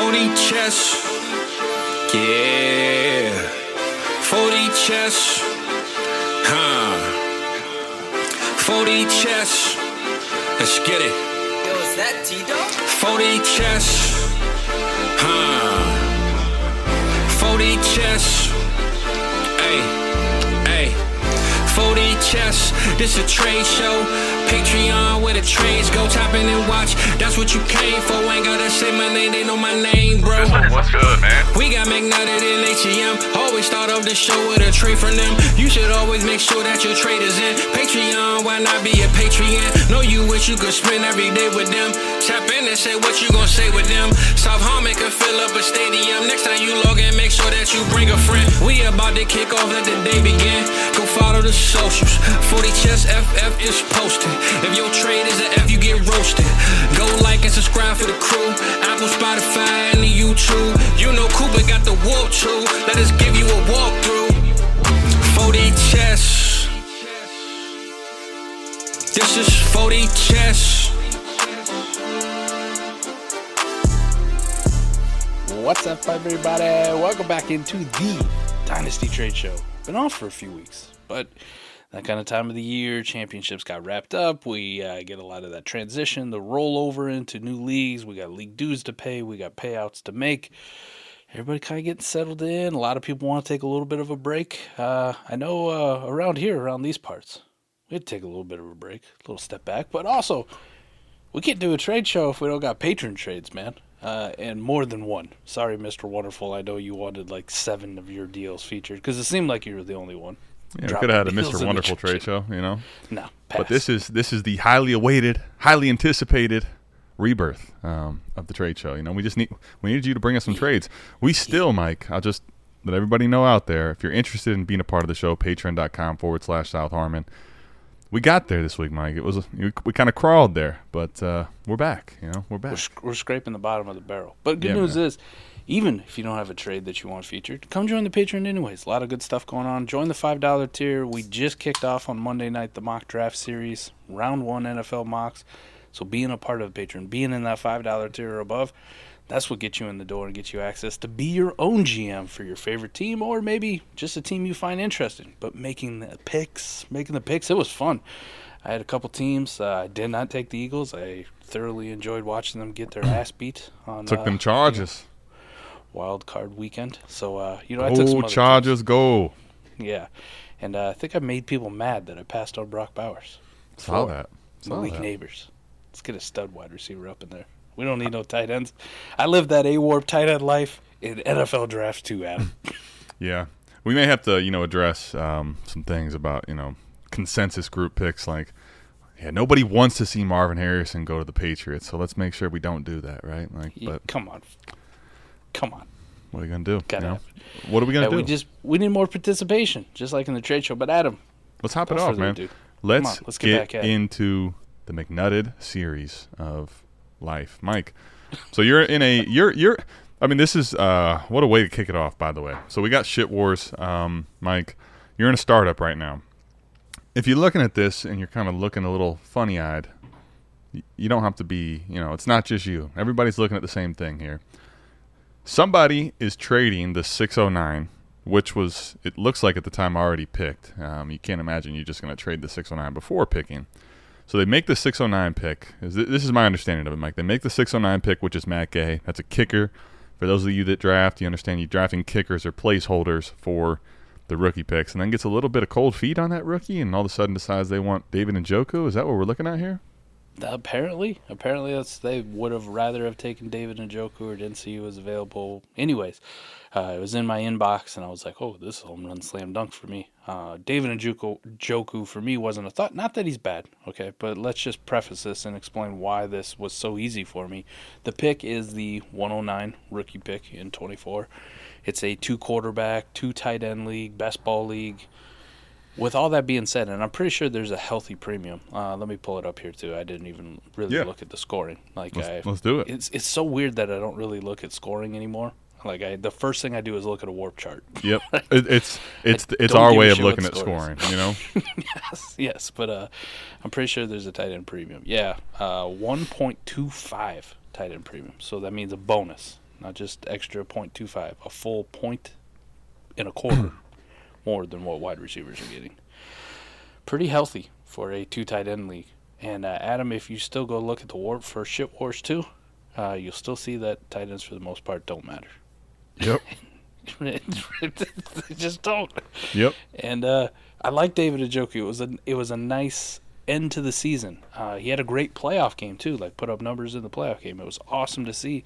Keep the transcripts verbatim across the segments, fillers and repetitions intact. Forty Chess. Yeah. Forty Chess. Huh. Forty Chess. Let's get it. Yo, is that T-Dog? Forty Chess. Huh. Forty Chess. Hey. Hey. Forty Chess, this a trade show. Patreon where the trades go. Tap in and watch, that's what you came for. Ain't gotta say my name, they know my name, bro. What's good, man? We got McNutted in H E M. Always start off the show with a trade from them. You should always make sure that your trade is in. Patreon, why not be a Patreon? Know you wish you could spend every day with them. Tap in and say what you gon' say with them. South Harmon can fill up a stadium. Next time you log in, make sure that you bring a friend. We about to kick off, let the day begin. Go follow the socials. Forty Chess F F is posted. If your trade is an F, you get roasted. Go like and subscribe for the crew. Apple, Spotify, and the YouTube. You know Cooper got the warp too. Let us give you a walkthrough. Forty Chess. This is Forty Chess. What's up, everybody? Welcome back into the Dynasty Trade Show. Been off for a few weeks, but that kind of time of the year, championships got wrapped up. We uh, get a lot of that transition, the rollover into new leagues. We got league dues to pay. We got payouts to make. Everybody kind of getting settled in. A lot of people want to take a little bit of a break. Uh, I know uh, around here, around these parts, we had to take a little bit of a break, a little step back. But also, we can't do a trade show if we don't got patron trades, man. Uh, and more than one. Sorry, Mister Wonderful. I know you wanted like seven of your deals featured because it seemed like you were the only one. Yeah, we could have had a Mister Wonderful trade show, you know. No, pass. But this is this is the highly awaited, highly anticipated rebirth um, of the trade show. You know, we just need we needed you to bring us some yeah. trades. We still, yeah. Mike. I'll just let everybody know out there. If you're interested in being a part of the show, patreon.com forward slash South Harmon. We got there this week, Mike. It was we, we kind of crawled there, but uh, we're back. You know, we're back. We're, sc- we're scraping the bottom of the barrel. But good yeah, news man. is, even if you don't have a trade that you want featured, come join the Patreon anyways. A lot of good stuff going on. Join the five dollars tier. We just kicked off on Monday night the mock draft series, round one N F L mocks. So being a part of the Patreon, being in that five dollars tier or above, that's what gets you in the door and gets you access to be your own G M for your favorite team or maybe just a team you find interesting. But making the picks, making the picks, it was fun. I had a couple teams. Uh, I did not take the Eagles. I thoroughly enjoyed watching them get their ass beat. On Took uh, them Chargers. You know, wild card weekend. So, uh, you know, I took some other Chargers, go. Yeah. And uh, I think I made people mad that I passed on Brock Bowers. Saw that. Saw Malik that. Neighbors. Let's get a stud wide receiver up in there. We don't need no tight ends. I lived that A WARP tight end life in N F L drafts too, Adam. Yeah. We may have to, you know, address um, some things about, you know, consensus group picks. Like, yeah, nobody wants to see Marvin Harrison go to the Patriots, so let's make sure we don't do that, right? Like, yeah, but come on. Come on. What are you going to do? Gotta you know? What are we going to yeah, do? We, just, we need more participation, just like in the trade show. But, Adam. Let's hop it off, man. Dude. Let's, on, let's get, get into the McNutted series of life, Mike. So you're in a you're you're I mean, this is uh what a way to kick it off, by the way. So we got shit wars. um Mike, you're in a startup right now. If you're looking at this and you're kind of looking a little funny-eyed, you don't have to be, you know, it's not just you. Everybody's looking at the same thing here. Somebody is trading the six oh nine, which was, it looks like at the time, already picked. Um you can't imagine you're just going to trade the six oh nine before picking. So they make the six oh nine pick. This is my understanding of it, Mike. They make the six oh nine pick, which is Matt Gay. That's a kicker. For those of you that draft, you understand you're drafting kickers or placeholders for the rookie picks, and then gets a little bit of cold feet on that rookie, and all of a sudden decides they want David Njoku. Is that what we're looking at here? Apparently. Apparently that's, they would have rather have taken David Njoku or didn't see he was available. Anyways, uh, it was in my inbox, and I was like, oh, this is a home run slam dunk for me. Uh, David Njoku, Njoku for me wasn't a thought. Not that he's bad, okay, but let's just preface this and explain why this was so easy for me. The pick is the one oh nine rookie pick in twenty-four. It's a two-quarterback, two-tight-end league, best ball league. With all that being said, and I'm pretty sure there's a healthy premium. Uh, let me pull it up here, too. I didn't even really yeah. look at the scoring. Like let's, I, let's do it. It's it's so weird that I don't really look at scoring anymore. Like I, the first thing I do is look at a warp chart. Yep, it, it's it's it's our way of looking at scoring, you know. yes, yes, but uh, I'm pretty sure there's a tight end premium. Yeah, uh, one point two five tight end premium. So that means a bonus. not just extra point two five, a full point and a quarter more than what wide receivers are getting. Pretty healthy for a two tight end league. And uh, Adam, if you still go look at the warp for Ship Wars two, uh, you'll still see that tight ends for the most part don't matter. Yep. They just don't. Yep. And uh, I like David Njoku. It was a it was a nice end to the season. Uh, he had a great playoff game too. Like put up numbers in the playoff game. It was awesome to see.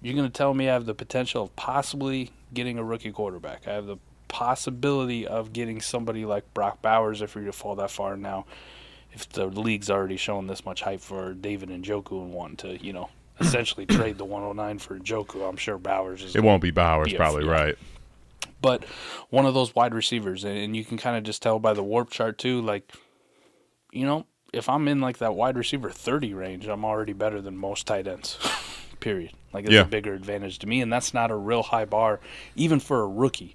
You're going to tell me I have the potential of possibly getting a rookie quarterback. I have the possibility of getting somebody like Brock Bowers if we were to fall that far now. If the league's already showing this much hype for David Njoku and wanting to, you know, essentially trade the one oh nine for Njoku, I'm sure Bowers is. It won't be Bowers, be probably, right? But one of those wide receivers, and you can kind of just tell by the warp chart too. Like, you know, if I'm in like that wide receiver thirty range, I'm already better than most tight ends. Period. Like, it's yeah. a bigger advantage to me, and that's not a real high bar, even for a rookie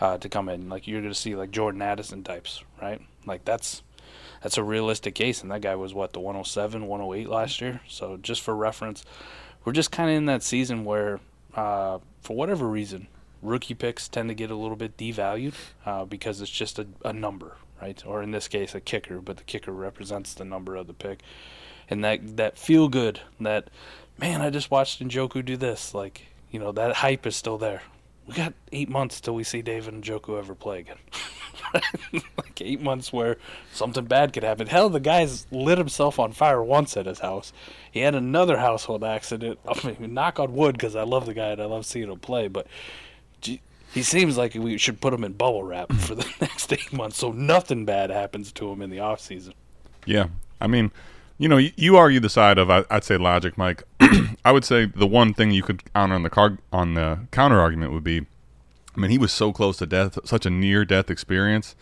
uh, to come in. Like, you're going to see like Jordan Addison types, right? Like, that's. That's a realistic case, and that guy was, what, the one oh seven, one oh eight last year? So just for reference, we're just kind of in that season where, uh, for whatever reason, rookie picks tend to get a little bit devalued uh, because it's just a, a number, right? Or in this case, a kicker, but the kicker represents the number of the pick. And that, that feel good, that, man, I just watched Njoku do this. Like, you know, that hype is still there. We got eight months till we see David Njoku ever play again. Like eight months where something bad could happen. Hell, the guy's lit himself on fire once at his house. He had another household accident. I mean, knock on wood, because I love the guy and I love seeing him play, but he seems like we should put him in bubble wrap for the next eight months so nothing bad happens to him in the off season. Yeah, I mean, you know, you argue the side of, I'd say, logic, Mike. I would say the one thing you could counter on the car- on the counter argument would be, I mean, he was so close to death, such a near-death experience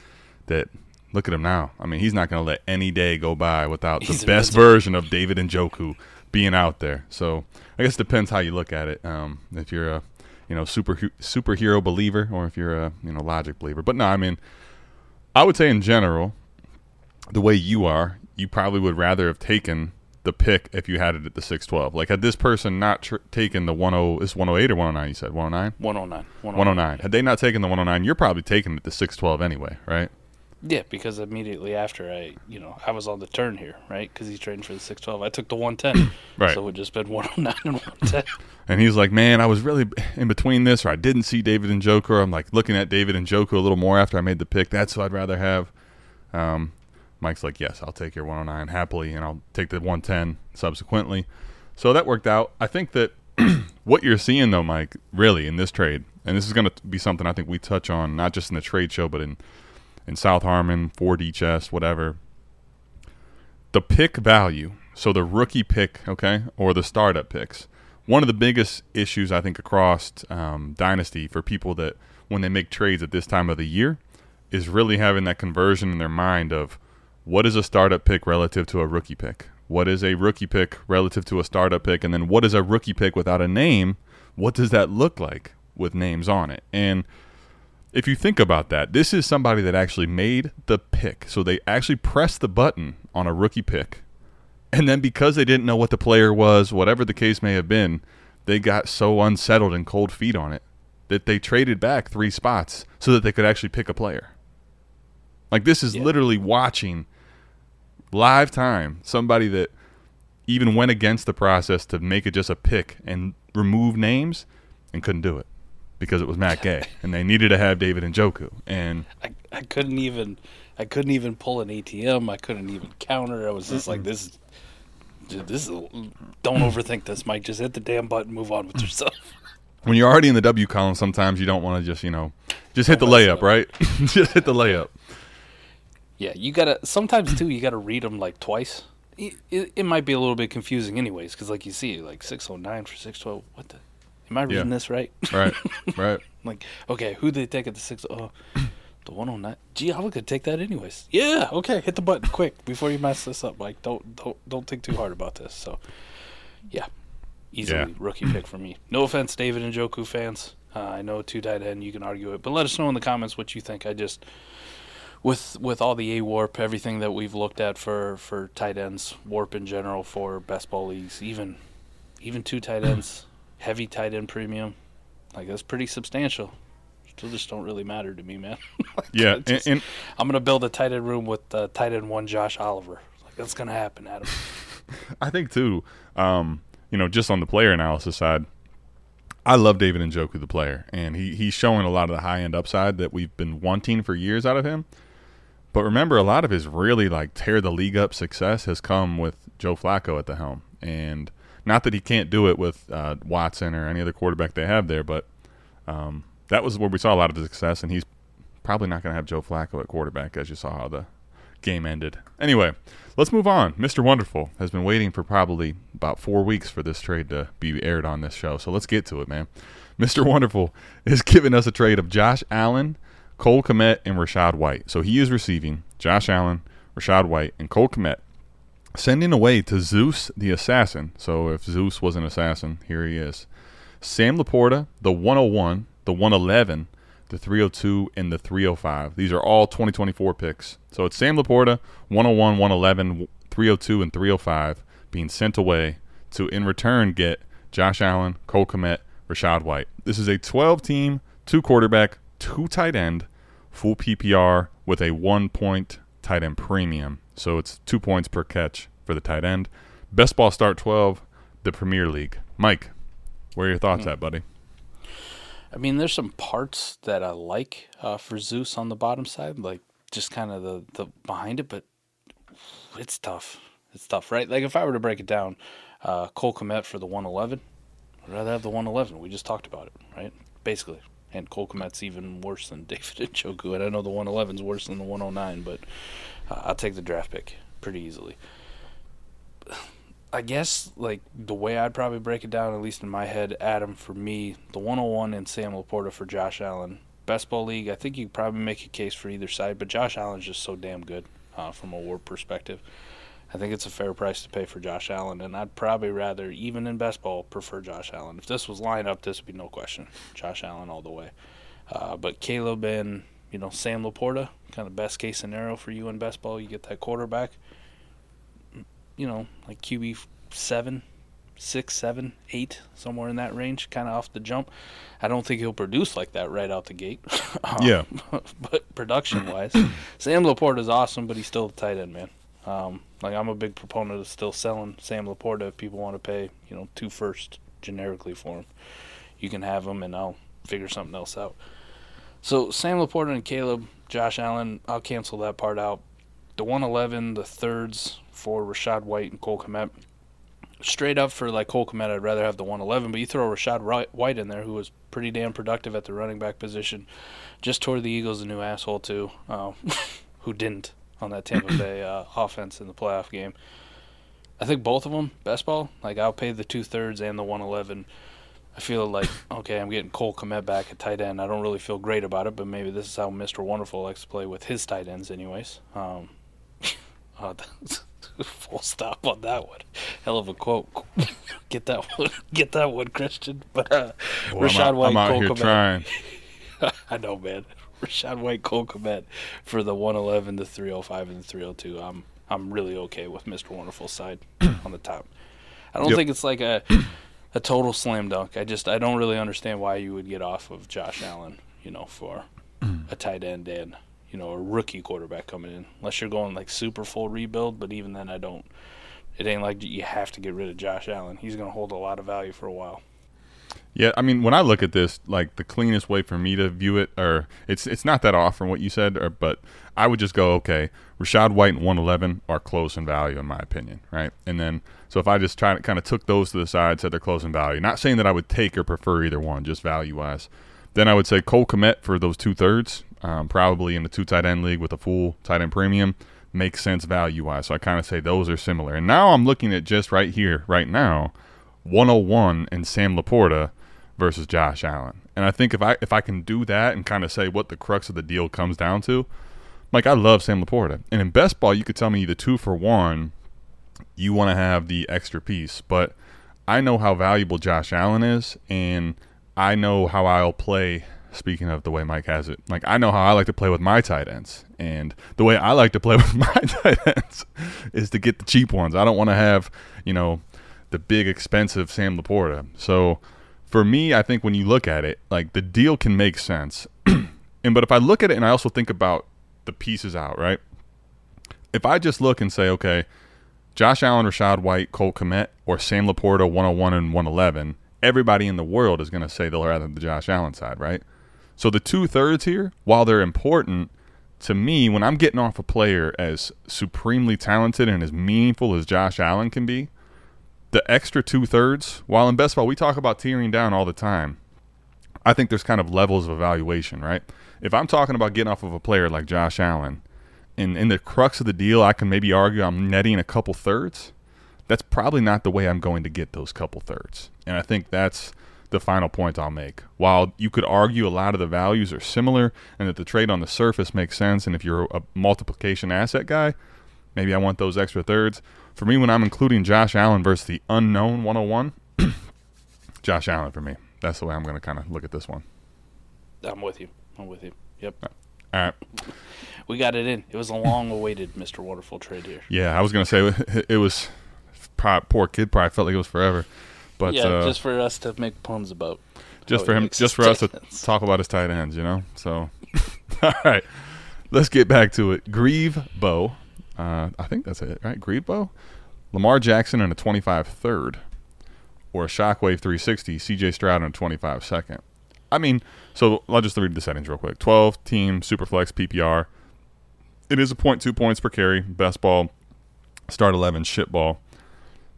that look at him now. I mean, he's not going to let any day go by without he's the best mentor. version of David Njoku being out there. So I guess it depends how you look at it, um, if you're a you know super superhero believer or if you're a you know logic believer. But no, I mean, I would say in general, the way you are, you probably would rather have taken the pick if you had it at the six twelve. Like, had this person not tr- taken the ten, it's one oh eight or one oh nine, you said? one oh nine? one oh nine. one oh nine. Had they not taken the one oh nine, you're probably taking it at the six twelve anyway, right? Yeah, because immediately after I, you know, I was on the turn here, right? Because he's trading for the six twelve. I took the one ten. Right. So it would just been one oh nine and one ten. And he's like, man, I was really in between this, or I didn't see David Njoku, or I'm like looking at David Njoku a little more after I made the pick. That's who I'd rather have. Um, Mike's like, yes, I'll take your one oh nine happily, and I'll take the one ten subsequently. So that worked out. I think that what you're seeing, though, Mike, really in this trade, and this is going to be something I think we touch on, not just in the trade show, but in, in South Harmon, Forty Chess, whatever. The pick value, so the rookie pick, okay, or the startup picks, one of the biggest issues I think across um, Dynasty for people that when they make trades at this time of the year is really having that conversion in their mind of, what is a startup pick relative to a rookie pick? What is a rookie pick relative to a startup pick? And then what is a rookie pick without a name? What does that look like with names on it? And if you think about that, this is somebody that actually made the pick. So they actually pressed the button on a rookie pick. And then because they didn't know what the player was, whatever the case may have been, they got so unsettled and cold feet on it that they traded back three spots so that they could actually pick a player. Like, this is yeah. literally watching live time somebody that even went against the process to make it just a pick and remove names and couldn't do it because it was Matt Gay and they needed to have David Njoku. And I, I couldn't even I couldn't even pull an A T M. I couldn't even counter. I was just like, this dude, this is, don't overthink this, Mike. Just hit the damn button, move on with yourself. When you're already in the W column, sometimes you don't want to just, you know, just hit the layup, right? Just hit the layup. Yeah, you gotta. Sometimes too, you gotta read them like twice. It, it, it might be a little bit confusing, anyways, because like you see, like six oh nine for six twelve. What the? Am I reading yeah. this right? Right, right. Like, okay, who did they take at the six? Oh, the one oh nine. Gee, I could take that anyways. Yeah, okay, hit the button quick before you mess this up, Mike. Don't don't don't think too hard about this. So, yeah, easily yeah. rookie pick for me. No offense, David Njoku fans. Uh, I know two tight end, you can argue it, but let us know in the comments what you think. I just. With with all the A WARP, everything that we've looked at for, for tight ends, warp in general for best ball leagues, even even two tight ends heavy tight end premium. Like, that's pretty substantial. Still just don't really matter to me, man. Like, yeah. Just, and, and, I'm going to build a tight end room with uh, tight end one Josh Oliver. Like, that's going to happen, Adam. I think, too, um, you know, just on the player analysis side, I love David Njoku, the player, and he he's showing a lot of the high-end upside that we've been wanting for years out of him. But remember, a lot of his really, like, tear-the-league-up success has come with Joe Flacco at the helm. And not that he can't do it with uh, Watson or any other quarterback they have there, but um, that was where we saw a lot of his success, and he's probably not going to have Joe Flacco at quarterback, as you saw how the game ended. Anyway, let's move on. Mister Wonderful has been waiting for probably about four weeks for this trade to be aired on this show, so let's get to it, man. Mister Wonderful is giving us a trade of Josh Allen, Cole Kmet, and Rashad White. So he is receiving Josh Allen, Rashad White, and Cole Kmet, sending away to Zeus the Assassin. So if Zeus was an assassin, here he is. Sam Laporta, the one oh one, the one eleven, the three oh two, and the three oh five. These are all twenty twenty-four picks. So it's Sam Laporta, one oh one, one eleven, three oh two, and three oh five being sent away to, in return, get Josh Allen, Cole Kmet, Rashad White. This is a twelve-team, two-quarterback, two-tight-end, full P P R with a one-point tight-end premium. So it's two points per catch for the tight end. Best ball start twelve, the Premier League. Mike, where are your thoughts mm. at, buddy? I mean, there's some parts that I like uh, for Zeus on the bottom side, like just kind of the, the behind it, but it's tough. It's tough, right? Like if I were to break it down, uh, Cole Kmet for the one eleven, I'd rather have the one eleven. We just talked about it, right? Basically. And Cole Kmet's even worse than David Njoku. And I know the one eleven's worse than the one oh nine, but uh, I'll take the draft pick pretty easily. I guess, like, the way I'd probably break it down, at least in my head, Adam, for me, the one oh one and Sam Laporta for Josh Allen. Best ball league, I think you could probably make a case for either side, but Josh Allen's just so damn good uh, from a W A R P perspective. I think it's a fair price to pay for Josh Allen, and I'd probably rather, even in best ball, prefer Josh Allen. If this was lined up, this would be no question. Josh Allen all the way. Uh, but Caleb and, you know, Sam Laporta, kind of best case scenario for you in best ball. You get that quarterback. You know, like Q B seven, six, seven, eight, somewhere in that range, kind of off the jump. I don't think he'll produce like that right out the gate. um, yeah. But production-wise, Sam Laporta's awesome, but he's still a tight end, man. Um, like, I'm a big proponent of still selling Sam Laporta if people want to pay, you know, two first generically for him. You can have him, and I'll figure something else out. So, Sam Laporta and Caleb, Josh Allen, I'll cancel that part out. The one eleven, the thirds for Rashad White and Cole Kmet. Straight up for like Cole Kmet, I'd rather have the one eleven, but you throw Rashad White in there, who was pretty damn productive at the running back position. Just tore the Eagles a new asshole too, uh, who didn't on that Tampa Bay uh, offense in the playoff game. I think both of them, best ball, like I'll pay the two-thirds and the one eleven. I feel like, okay, I'm getting Cole Kmet back at tight end. I don't really feel great about it, but maybe this is how Mister Wonderful likes to play with his tight ends anyways. Um Uh, full stop on that one. Hell of a quote. Get that one. Get that one, Christian. But uh, well, Rashad I'm out, White, I'm out Cole here Kmet. Trying. I know, man. Rashad White, Cole Kmet for the one eleven, the three oh five, and the three oh two. I'm I'm really okay with Mister Wonderful's side on the top. I don't yep. think it's like a a total slam dunk. I just I don't really understand why you would get off of Josh Allen, you know, for a tight end and, you know, a rookie quarterback coming in, unless you're going like super full rebuild. But even then, I don't. It ain't like you have to get rid of Josh Allen. He's going to hold a lot of value for a while. Yeah, I mean, when I look at this, like the cleanest way for me to view it, or it's it's not that off from what you said, or, but I would just go, okay, Rashad White and one eleven are close in value in my opinion, right? And then so if I just try to kind of took those to the side, said they're close in value, not saying that I would take or prefer either one, just value wise. Then I would say Cole Kmet for those two thirds. Um, probably in the two tight end league with a full tight end premium makes sense value wise. So I kind of say those are similar. And now I'm looking at just right here, right now, one oh one and Sam Laporta versus Josh Allen. And I think if I if I can do that and kind of say what the crux of the deal comes down to, like I love Sam Laporta. And in best ball, you could tell me the two for one, you want to have the extra piece. But I know how valuable Josh Allen is, and I know how I'll play. Speaking of the way Mike has it, like I know how I like to play with my tight ends, and the way I like to play with my tight ends is to get the cheap ones. I don't want to have, you know, the big expensive Sam Laporta. So for me, I think when you look at it, like, the deal can make sense. And but if I look at it and I also think about the pieces out, right? If I just look and say, okay, Josh Allen, Rashad White, Cole Kmet, or Sam Laporta, one oh one and one eleven, everybody in the world is going to say they'll rather the Josh Allen side, right? So the two-thirds here, while they're important, to me, when I'm getting off a player as supremely talented and as meaningful as Josh Allen can be, the extra two-thirds, while in best ball we talk about tearing down all the time, I think there's kind of levels of evaluation, right? If I'm talking about getting off of a player like Josh Allen, and in the crux of the deal, I can maybe argue I'm netting a couple thirds, that's probably not the way I'm going to get those couple thirds. And I think that's the final point I'll make. While you could argue a lot of the values are similar and that the trade on the surface makes sense, and if you're a multiplication asset guy, maybe I want those extra thirds. For me, when I'm including Josh Allen versus the unknown one oh one, Josh Allen for me. That's the way I'm going to kind of look at this one. I'm with you. I'm with you. Yep. All right. We got it in. It was a long-awaited Mister Waterful trade here. Yeah, I was going to say it was – poor kid probably felt like it was forever, but yeah, uh, just for us to make puns about, just for him, just for us to talk about his tight ends, you know. So, all right, let's get back to it. Grieve Bow, uh, I think that's it, right? Grieve Bow, Lamar Jackson in a twenty-five third, or a Shockwave three sixty, C J Stroud in a twenty-five second. I mean, so I'll just read the settings real quick. Twelve team Superflex P P R. It is a point two points per carry. Best ball, start eleven, shit ball.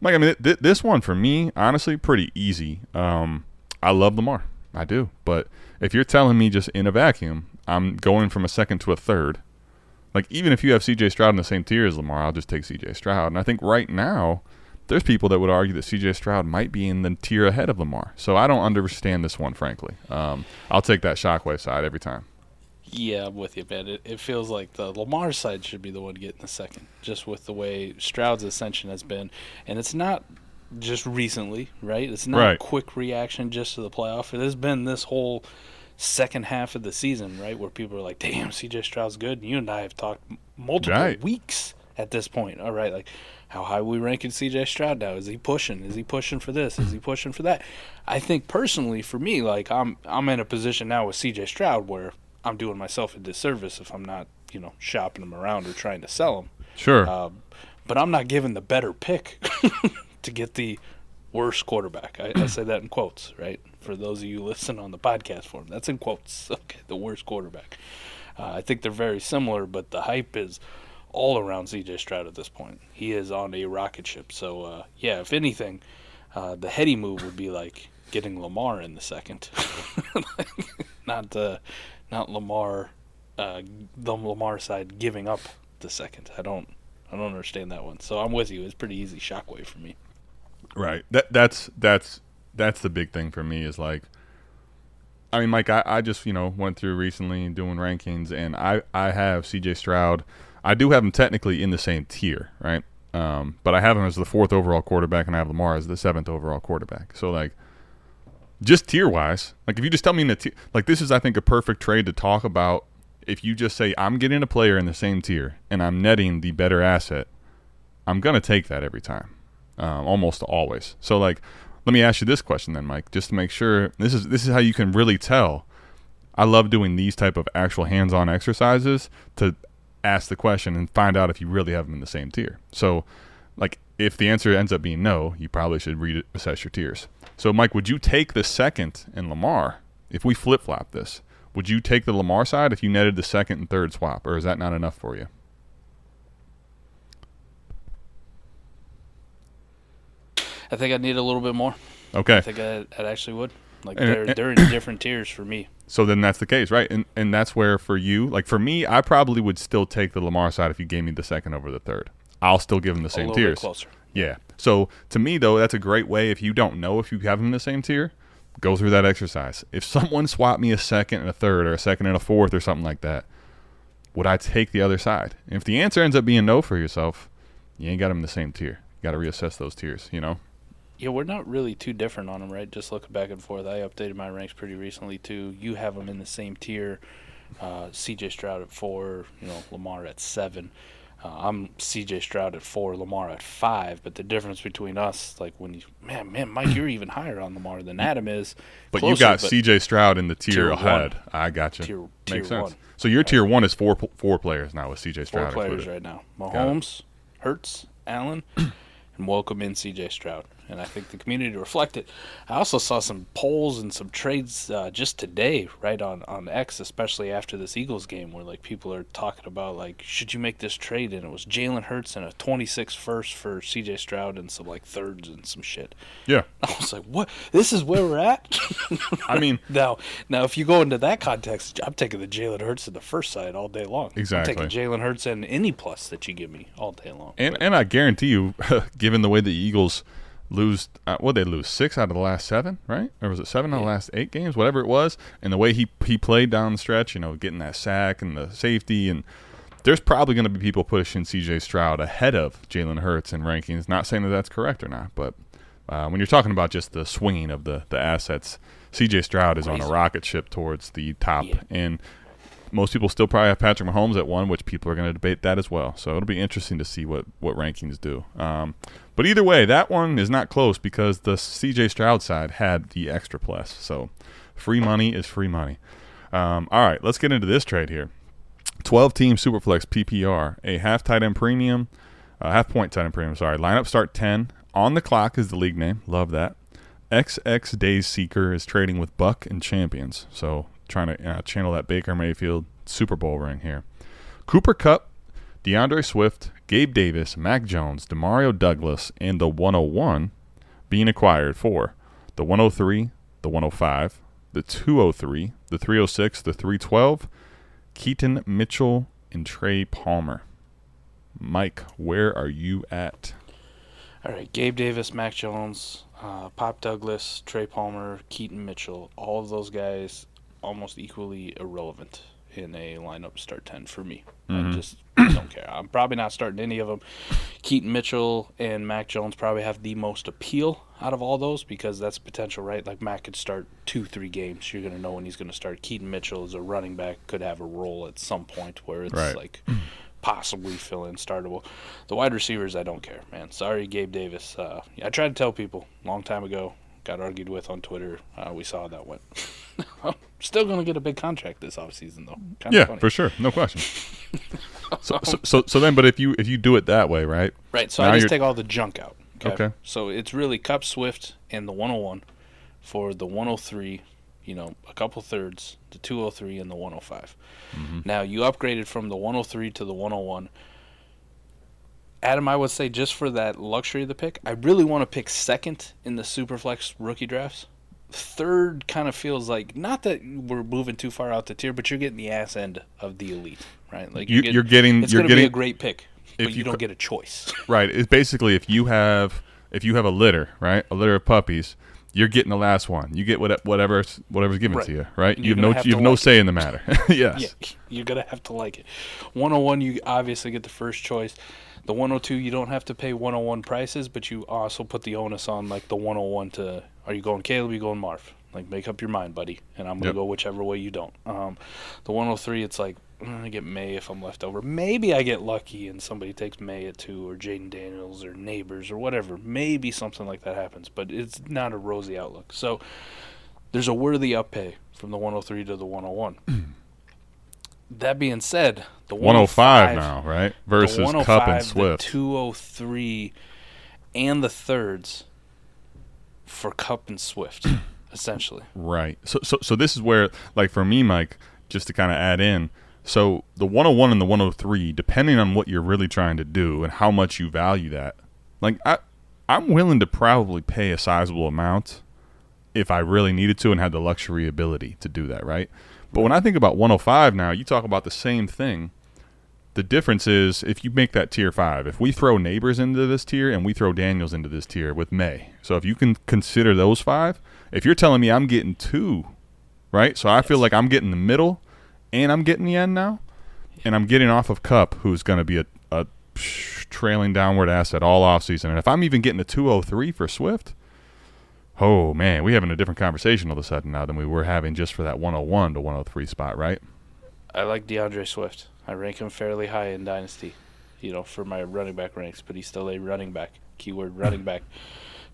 Like, I mean, th- this one for me, honestly, pretty easy. Um, I love Lamar. I do. But if you're telling me just in a vacuum, I'm going from a second to a third. Like, even if you have C J Stroud in the same tier as Lamar, I'll just take C J Stroud. And I think right now, there's people that would argue that C J Stroud might be in the tier ahead of Lamar. So I don't understand this one, frankly. Um, I'll take that Shockwave side every time. Yeah, I'm with you, man. It, it feels like the Lamar side should be the one getting the second, just with the way Stroud's ascension has been. And it's not just recently, right? It's not right. A quick reaction just to the playoff. It has been this whole second half of the season, right, where people are like, damn, C J Stroud's good. And you and I have talked multiple right. weeks at this point. All right, like, how high are we ranking C J Stroud now? Is he pushing? Is he pushing for this? Is he pushing for that? I think personally for me, like, I'm I'm in a position now with C J Stroud where – I'm doing myself a disservice if I'm not, you know, shopping them around or trying to sell them. Sure. Uh, but I'm not giving the better pick to get the worse quarterback. I, I say that in quotes, right? For those of you listening on the podcast form, that's in quotes. Okay, the worst quarterback. Uh, I think they're very similar, but the hype is all around C J Stroud at this point. He is on a rocket ship. So, uh, yeah, if anything, uh, the heady move would be like getting Lamar in the second. like, not uh, Not Lamar, uh, the Lamar side giving up the second. I don't, I don't understand that one. So I'm with you. It's pretty easy Shockwave for me. Right. That that's that's that's the big thing for me is like, I mean, Mike, I, I just you know went through recently doing rankings, and I I have C J Stroud. I do have him technically in the same tier, right? Um, but I have him as the fourth overall quarterback, and I have Lamar as the seventh overall quarterback. So like. Just tier-wise, like if you just tell me in the tier, like this is, I think, a perfect trade to talk about. If you just say, I'm getting a player in the same tier and I'm netting the better asset, I'm going to take that every time, um, almost always. So, like, let me ask you this question then, Mike, just to make sure. This is this is how you can really tell. I love doing these type of actual hands-on exercises to ask the question and find out if you really have them in the same tier. So, like, if the answer ends up being no, you probably should reassess your tiers. So, Mike, would you take the second and Lamar if we flip-flop this? Would you take the Lamar side if you netted the second and third swap, or is that not enough for you? I think I'd need a little bit more. Okay. I think I, I actually would. Like, and, they're, and, they're in different tiers for me. So then that's the case, right? And, and that's where for you, like for me, I probably would still take the Lamar side if you gave me the second over the third. I'll still give them the same tiers. A little bit closer. Yeah. So, to me, though, that's a great way if you don't know if you have them in the same tier, go through that exercise. If someone swapped me a second and a third or a second and a fourth or something like that, would I take the other side? And if the answer ends up being no for yourself, you ain't got them in the same tier. You got to reassess those tiers, you know? Yeah, we're not really too different on them, right? Just looking back and forth. I updated my ranks pretty recently, too. You have them in the same tier. Uh, C J Stroud at four, you know, Lamar at seven. Uh, I'm C J Stroud at four, Lamar at five, but the difference between us, like when you, man, man, Mike, you're even higher on Lamar than Adam is. But closer, you got but C J Stroud in the tier, tier ahead. One. I got you. Tier, Makes tier sense. One. So your tier one is four four players now with C J Stroud. Four players right now: Mahomes, Hurts, Allen, and welcome in C J Stroud. And I think the community reflected. I also saw some polls and some trades uh, just today, right, on, on X, especially after this Eagles game, where, like, people are talking about, like, should you make this trade? And it was Jalen Hurts and a twenty-six first for C J Stroud and some, like, thirds and some shit. Yeah. I was like, what? This is where we're at? I mean. Now, now, if you go into that context, I'm taking the Jalen Hurts in the first side all day long. Exactly. I'm taking Jalen Hurts and any plus that you give me all day long. And, and I guarantee you, given the way the Eagles – lose uh, what they lose six out of the last seven, right? Or was it seven yeah. out of the last eight games, whatever it was? And the way he he played down the stretch, you know, getting that sack and the safety, and there's probably going to be people pushing C J Stroud ahead of Jalen Hurts in rankings. Not saying that that's correct or not, but uh, when you're talking about just the swinging of the the assets, C J Stroud is Crazy. on a rocket ship towards the top, yeah. and most people still probably have Patrick Mahomes at one, which people are going to debate that as well. So it'll be interesting to see what, what rankings do. Um, but either way, that one is not close because the C J Stroud side had the extra plus. So free money is free money. Um, all right, let's get into this trade here. twelve-team Superflex P P R, a half tight end premium, uh, half point tight end premium, sorry. Lineup start ten. On the clock is the league name. Love that. X X Days Seeker is trading with Buck and Champions. So trying to uh, channel that Baker Mayfield Super Bowl ring here. Cooper Kupp, DeAndre Swift, Gabe Davis, Mac Jones, Demario Douglas, and the one oh one being acquired for the one oh three, the one oh five, the two oh three, the three oh six, the three twelve, Keaton Mitchell, and Trey Palmer. Mike, where are you at? All right, Gabe Davis, Mac Jones, uh, Pop Douglas, Trey Palmer, Keaton Mitchell, all of those guys almost equally irrelevant in a lineup start ten for me. Mm-hmm. I just don't care. I'm probably not starting any of them. Keaton Mitchell and Mac Jones probably have the most appeal out of all those because that's potential, right? Like Mac could start two, three games. You're going to know when he's going to start. Keaton Mitchell is a running back, could have a role at some point where it's right. like possibly fill-in startable. The wide receivers, I don't care, man. Sorry, Gabe Davis. Uh, I tried to tell people a long time ago, got argued with on Twitter. Uh, we saw how that went. I'm still going to get a big contract this offseason, though. Kinda yeah, funny. For sure. No question. so, so, so, so then, but if you if you do it that way, right? Right. So now I just you're... take all the junk out. Okay? Okay. So it's really Kupp, Swift, and the one oh one for the one oh three, you know, a couple thirds, the two oh three, and the one oh five. Mm-hmm. Now, you upgraded from the one oh three to the one oh one. Adam, I would say just for that luxury of the pick, I really want to pick second in the Superflex rookie drafts. Third kind of feels like, not that we're moving too far out the tier, but you're getting the ass end of the elite, right? Like you're, you're getting, getting it's going to be a great pick, but you, you don't get a choice. Right. It's basically if you have if you have a litter, right, a litter of puppies, you're getting the last one. You get what, whatever whatever's given right. to you, right? You have no have you have no like say it. in the matter. Yes. Yeah, you're gonna have to like it. one oh one, you obviously get the first choice. The one oh two, you don't have to pay one oh one prices, but you also put the onus on like the one oh one to, are you going Caleb, are you going Marv? Like, make up your mind, buddy, and I'm going to yep. go whichever way you don't. Um, the one oh three, it's like, I'm going to get May if I'm left over. Maybe I get lucky and somebody takes May at two or Jaden Daniels or Neighbors or whatever. Maybe something like that happens, but it's not a rosy outlook. So there's a worthy uppay from the one oh three to the one oh one. That being said, the one oh five, one oh five now, right? Versus Kupp and Swift. The two oh three and the thirds for Kupp and Swift, essentially. Right. So, so, so this is where, like, for me, Mike, just to kind of add in, so the one oh one and the one oh three, depending on what you're really trying to do and how much you value that, like, I, I'm willing to probably pay a sizable amount if I really needed to and had the luxury ability to do that, right? But when I think about one oh five now, you talk about the same thing. The difference is if you make that tier five, if we throw Neighbors into this tier and we throw Daniels into this tier with May. So if you can consider those five, if you're telling me I'm getting two, right? So I yes. feel like I'm getting the middle and I'm getting the end now. And I'm getting off of Kupp, who's going to be a, a trailing downward asset all offseason. And if I'm even getting a two oh three for Swift, oh, man, we're having a different conversation all of a sudden now than we were having just for that one oh one to one oh three spot, right? I like DeAndre Swift. I rank him fairly high in Dynasty. you know, for my running back ranks, but he's still a running back. Keyword running back.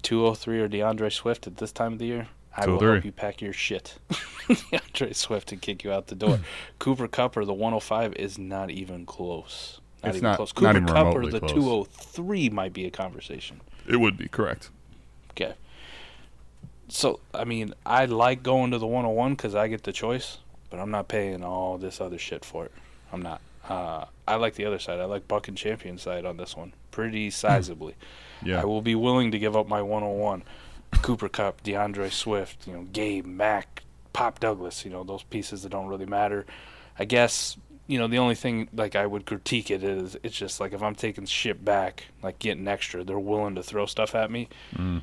two oh three or DeAndre Swift at this time of the year, I will help you pack your shit. DeAndre Swift and kick you out the door. Cooper Kupp or the one oh five is not even close. Not it's even not, close. Cooper not even Kupp or the close. two oh three might be a conversation. It would be, correct. Okay. So, I mean, I like going to the one oh one because I get the choice, but I'm not paying all this other shit for it. I'm not. Uh, I like the other side. I like Buck and Champion side on this one pretty sizably. Yeah. I will be willing to give up my one oh one. Cooper Kupp, DeAndre Swift, you know, Gabe, Mac, Pop Douglas, you know, those pieces that don't really matter. I guess, you know, the only thing, like, I would critique it is it's just, like, if I'm taking shit back, like, getting extra, they're willing to throw stuff at me. Mm.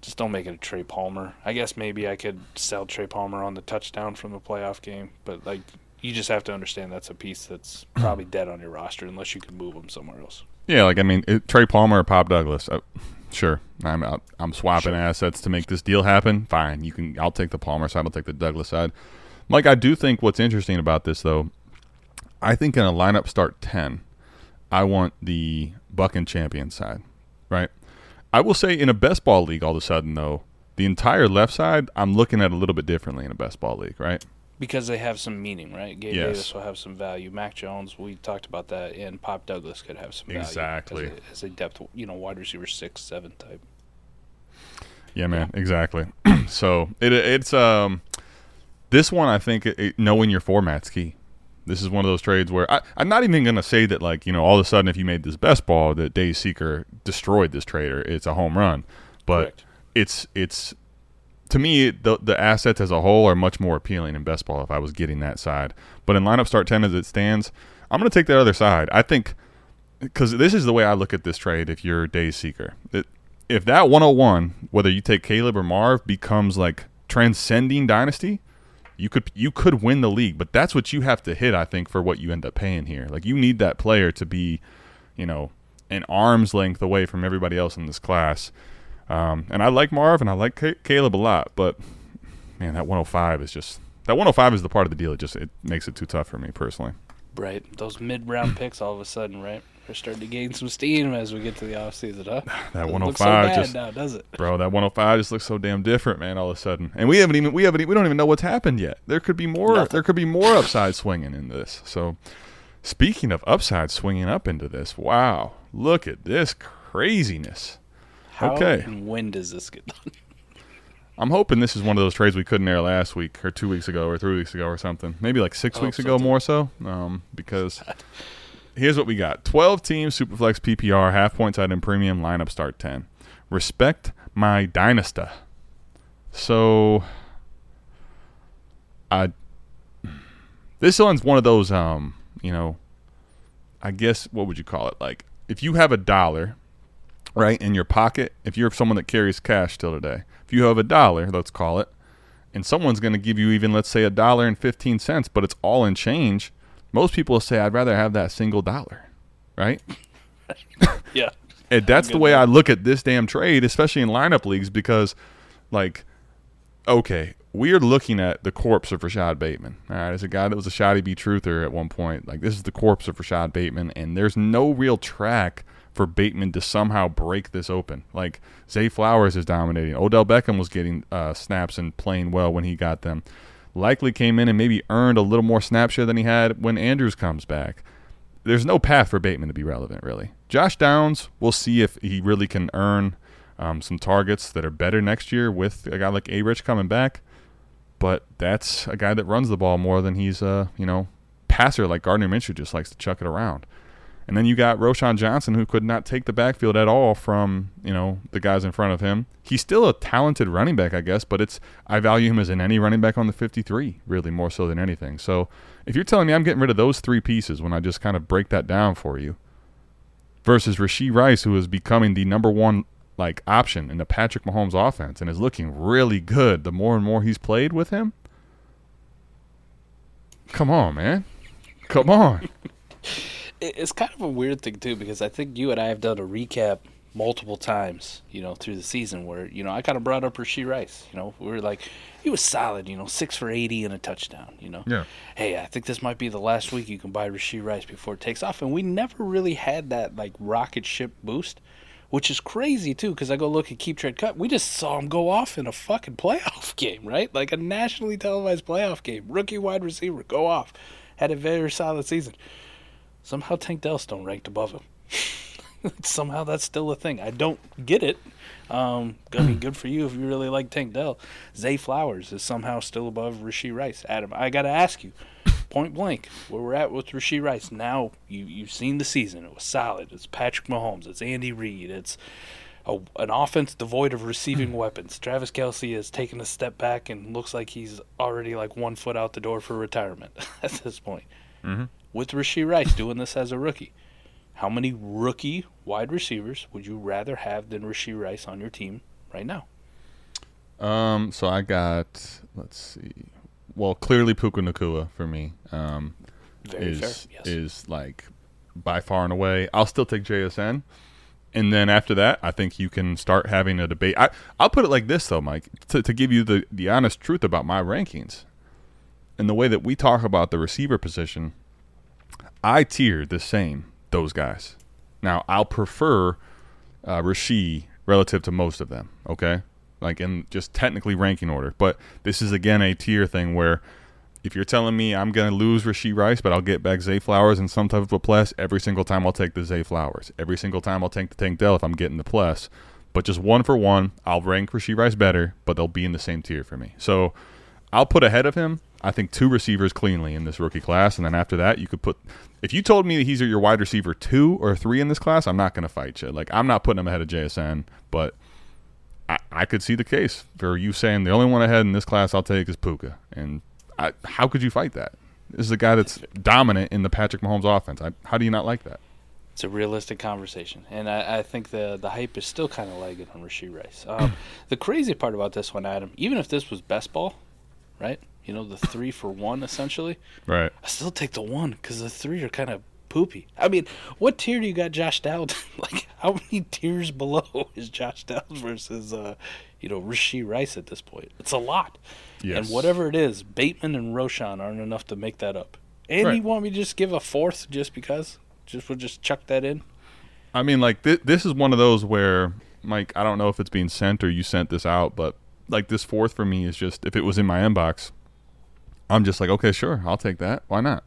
Just don't make it a Trey Palmer. I guess maybe I could sell Trey Palmer on the touchdown from the playoff game, but, like, you just have to understand that's a piece that's probably dead on your roster unless you can move them somewhere else. Yeah, like, I mean, it, Trey Palmer or Pop Douglas, uh, sure, I'm out, I'm swapping sure. assets to make this deal happen. Fine, you can. I'll take the Palmer side. I'll take the Douglas side. Mike, I do think what's interesting about this, though, I think in a lineup start ten, I want the Buck and Champion side, right? I will say in a best ball league, all of a sudden, though, the entire left side, I'm looking at a little bit differently in a best ball league, right? Because they have some meaning, right? Gabe yes. Davis will have some value. Mac Jones, we talked about that, and Pop Douglas could have some value. Exactly. As a, as a depth, you know, wide receiver six, seven type. Yeah, man, yeah. exactly. So it it's um this one, I think, it, knowing your format's key. This is one of those trades where I, I'm not even going to say that, like, you know, all of a sudden if you made this best ball, that Dave Seeker destroyed this trade or it's a home run. But Correct. it's it's – to me, the the assets as a whole are much more appealing in best ball if I was getting that side. But in lineup start ten as it stands, I'm going to take that other side. I think – because this is the way I look at this trade if you're Day Seeker. It, if that one oh one, whether you take Caleb or Marv, becomes like transcending dynasty, you could you could win the league. But that's what you have to hit, I think, for what you end up paying here. Like, you need that player to be, you know, an arm's length away from everybody else in this class. Um, and I like Marv and I like C- Caleb a lot, but man, that one oh five is just that one oh five is the part of the deal. It just it makes it too tough for me personally. Right, those mid-round picks all of a sudden, right? We're starting to gain some steam as we get to the offseason, huh? That one oh five looks so bad just now, does it? Bro, that one oh five just looks so damn different, man. All of a sudden, and we haven't even we haven't we don't even know what's happened yet. There could be more. Nothing. There could be more upside swinging in this. So, speaking of upside swinging up into this, wow, look at this craziness. How okay. and when does this get done? I'm hoping this is one of those trades we couldn't air last week or two weeks ago or three weeks ago or something. Maybe like six I weeks ago so more so um, because here's what we got. twelve team Superflex P P R, half-point side and premium lineup start ten. Respect my dynasty. So I this one's one of those, um, you know, I guess what would you call it? Like if you have a dollar – right, in your pocket, if you're someone that carries cash till today, if you have a dollar, let's call it, and someone's going to give you even, let's say, a dollar and fifteen cents, but it's all in change, most people will say, I'd rather have that single dollar, right? Yeah. And that's the way I look at this damn trade, especially in lineup leagues, because, like, okay, we're looking at the corpse of Rashad Bateman. All right, as a guy that was a shoddy B-truther at one point, like, this is the corpse of Rashad Bateman, and there's no real track for Bateman to somehow break this open. Like, Zay Flowers is dominating. Odell Beckham was getting uh, snaps and playing well when he got them. Likely came in and maybe earned a little more snap share than he had when Andrews comes back. There's no path for Bateman to be relevant, really. Josh Downs, we'll see if he really can earn um, some targets that are better next year with a guy like A-Rich coming back. But that's a guy that runs the ball more than he's a, you know, passer like Gardner Minshew just likes to chuck it around. And then you got Roschon Johnson, who could not take the backfield at all from, you know, the guys in front of him. He's still a talented running back, I guess, but it's I value him as in any running back on the fifty-three, really, more so than anything. So if you're telling me I'm getting rid of those three pieces when I just kind of break that down for you versus Rashee Rice, who is becoming the number one, like, option in the Patrick Mahomes offense and is looking really good the more and more he's played with him. Come on, man. Come on. It's kind of a weird thing, too, because I think you and I have done a recap multiple times, you know, through the season where, you know, I kind of brought up Rashee Rice. You know, we were like, he was solid, you know, six for eighty and a touchdown, you know. Yeah. Hey, I think this might be the last week you can buy Rashee Rice before it takes off. And we never really had that, like, rocket ship boost, which is crazy, too, because I go look at Keep Trade Cut. We just saw him go off in a fucking playoff game, right? Like a nationally televised playoff game. Rookie wide receiver, go off. Had a very solid season. Somehow Tank Dell still ranked above him. Somehow that's still a thing. I don't get it. Um, gonna be good for you if you really like Tank Dell. Zay Flowers is somehow still above Rashee Rice. Adam, I gotta ask you, point blank, where we're at with Rashee Rice. Now you you've seen the season. It was solid. It's Patrick Mahomes. It's Andy Reid. It's a, an offense devoid of receiving weapons. Travis Kelce has taken a step back and looks like he's already like one foot out the door for retirement at this point. Mm-hmm. With Rashee Rice doing this as a rookie. How many rookie wide receivers would you rather have than Rashee Rice on your team right now? Um, so I got, let's see. Well, clearly Puka Nacua for me um, Very is, fair. Yes. is like by far and away. I'll still take J S N. And then after that, I think you can start having a debate. I, I'll put it like this, though, Mike, to, to give you the, the honest truth about my rankings. And the way that we talk about the receiver position, I tier the same. Those guys. Now, I'll prefer uh, Rashee relative to most of them, okay? Like in just technically ranking order. But this is, again, a tier thing where if you're telling me I'm going to lose Rashee Rice, but I'll get back Zay Flowers in some type of a plus, every single time I'll take the Zay Flowers. Every single time I'll take the Tank Dell if I'm getting the plus. But just one for one, I'll rank Rashee Rice better, but they'll be in the same tier for me. So I'll put ahead of him, I think, two receivers cleanly in this rookie class. And then after that, you could put – if you told me that he's your wide receiver two or three in this class, I'm not going to fight you. Like, I'm not putting him ahead of J S N, but I, I could see the case for you saying the only one ahead in this class I'll take is Puka. And I, how could you fight that? This is a guy that's dominant in the Patrick Mahomes offense. I, how do you not like that? It's a realistic conversation, and I, I think the the hype is still kind of lagging on Rashee Rice. Um, the crazy part about this one, Adam, even if this was best ball, right? You know, the three for one, essentially. Right. I still take the one because the three are kind of poopy. I mean, what tier do you got Josh Dowd? Like, how many tiers below is Josh Dowd versus, uh, you know, Rashee Rice at this point? It's a lot. Yes. And whatever it is, Bateman and Roschon aren't enough to make that up. And right. You want me to just give a fourth just because? Just We'll just chuck that in? I mean, like, th- this is one of those where, Mike, I don't know if it's being sent or you sent this out, but, like, this fourth for me is just, if it was in my inbox, I'm just like, okay, sure, I'll take that. Why not?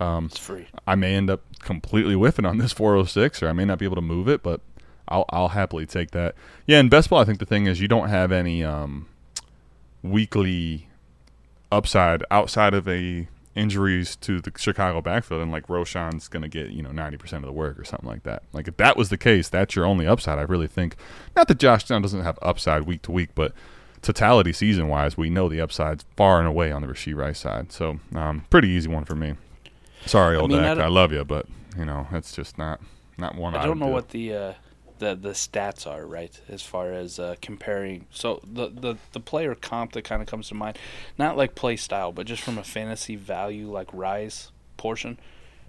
Um, it's free. I may end up completely whiffing on this four oh six, or I may not be able to move it, but I'll I'll happily take that. Yeah, in best ball, I think the thing is you don't have any um, weekly upside outside of a injuries to the Chicago backfield, and like Roschon's going to get, you know, ninety percent of the work or something like that. Like if that was the case, that's your only upside, I really think. Not that Josh Down doesn't have upside week to week, but totality season-wise, we know the upside's far and away on the Rashee Rice side. So, um, pretty easy one for me. Sorry, old I mean, Dak. I, I love you, but, you know, that's just not, not one I don't I would know do. What the, uh, the the stats are, right, as far as uh, comparing. So the, the, the player comp that kind of comes to mind, not like play style, but just from a fantasy value, like rise portion,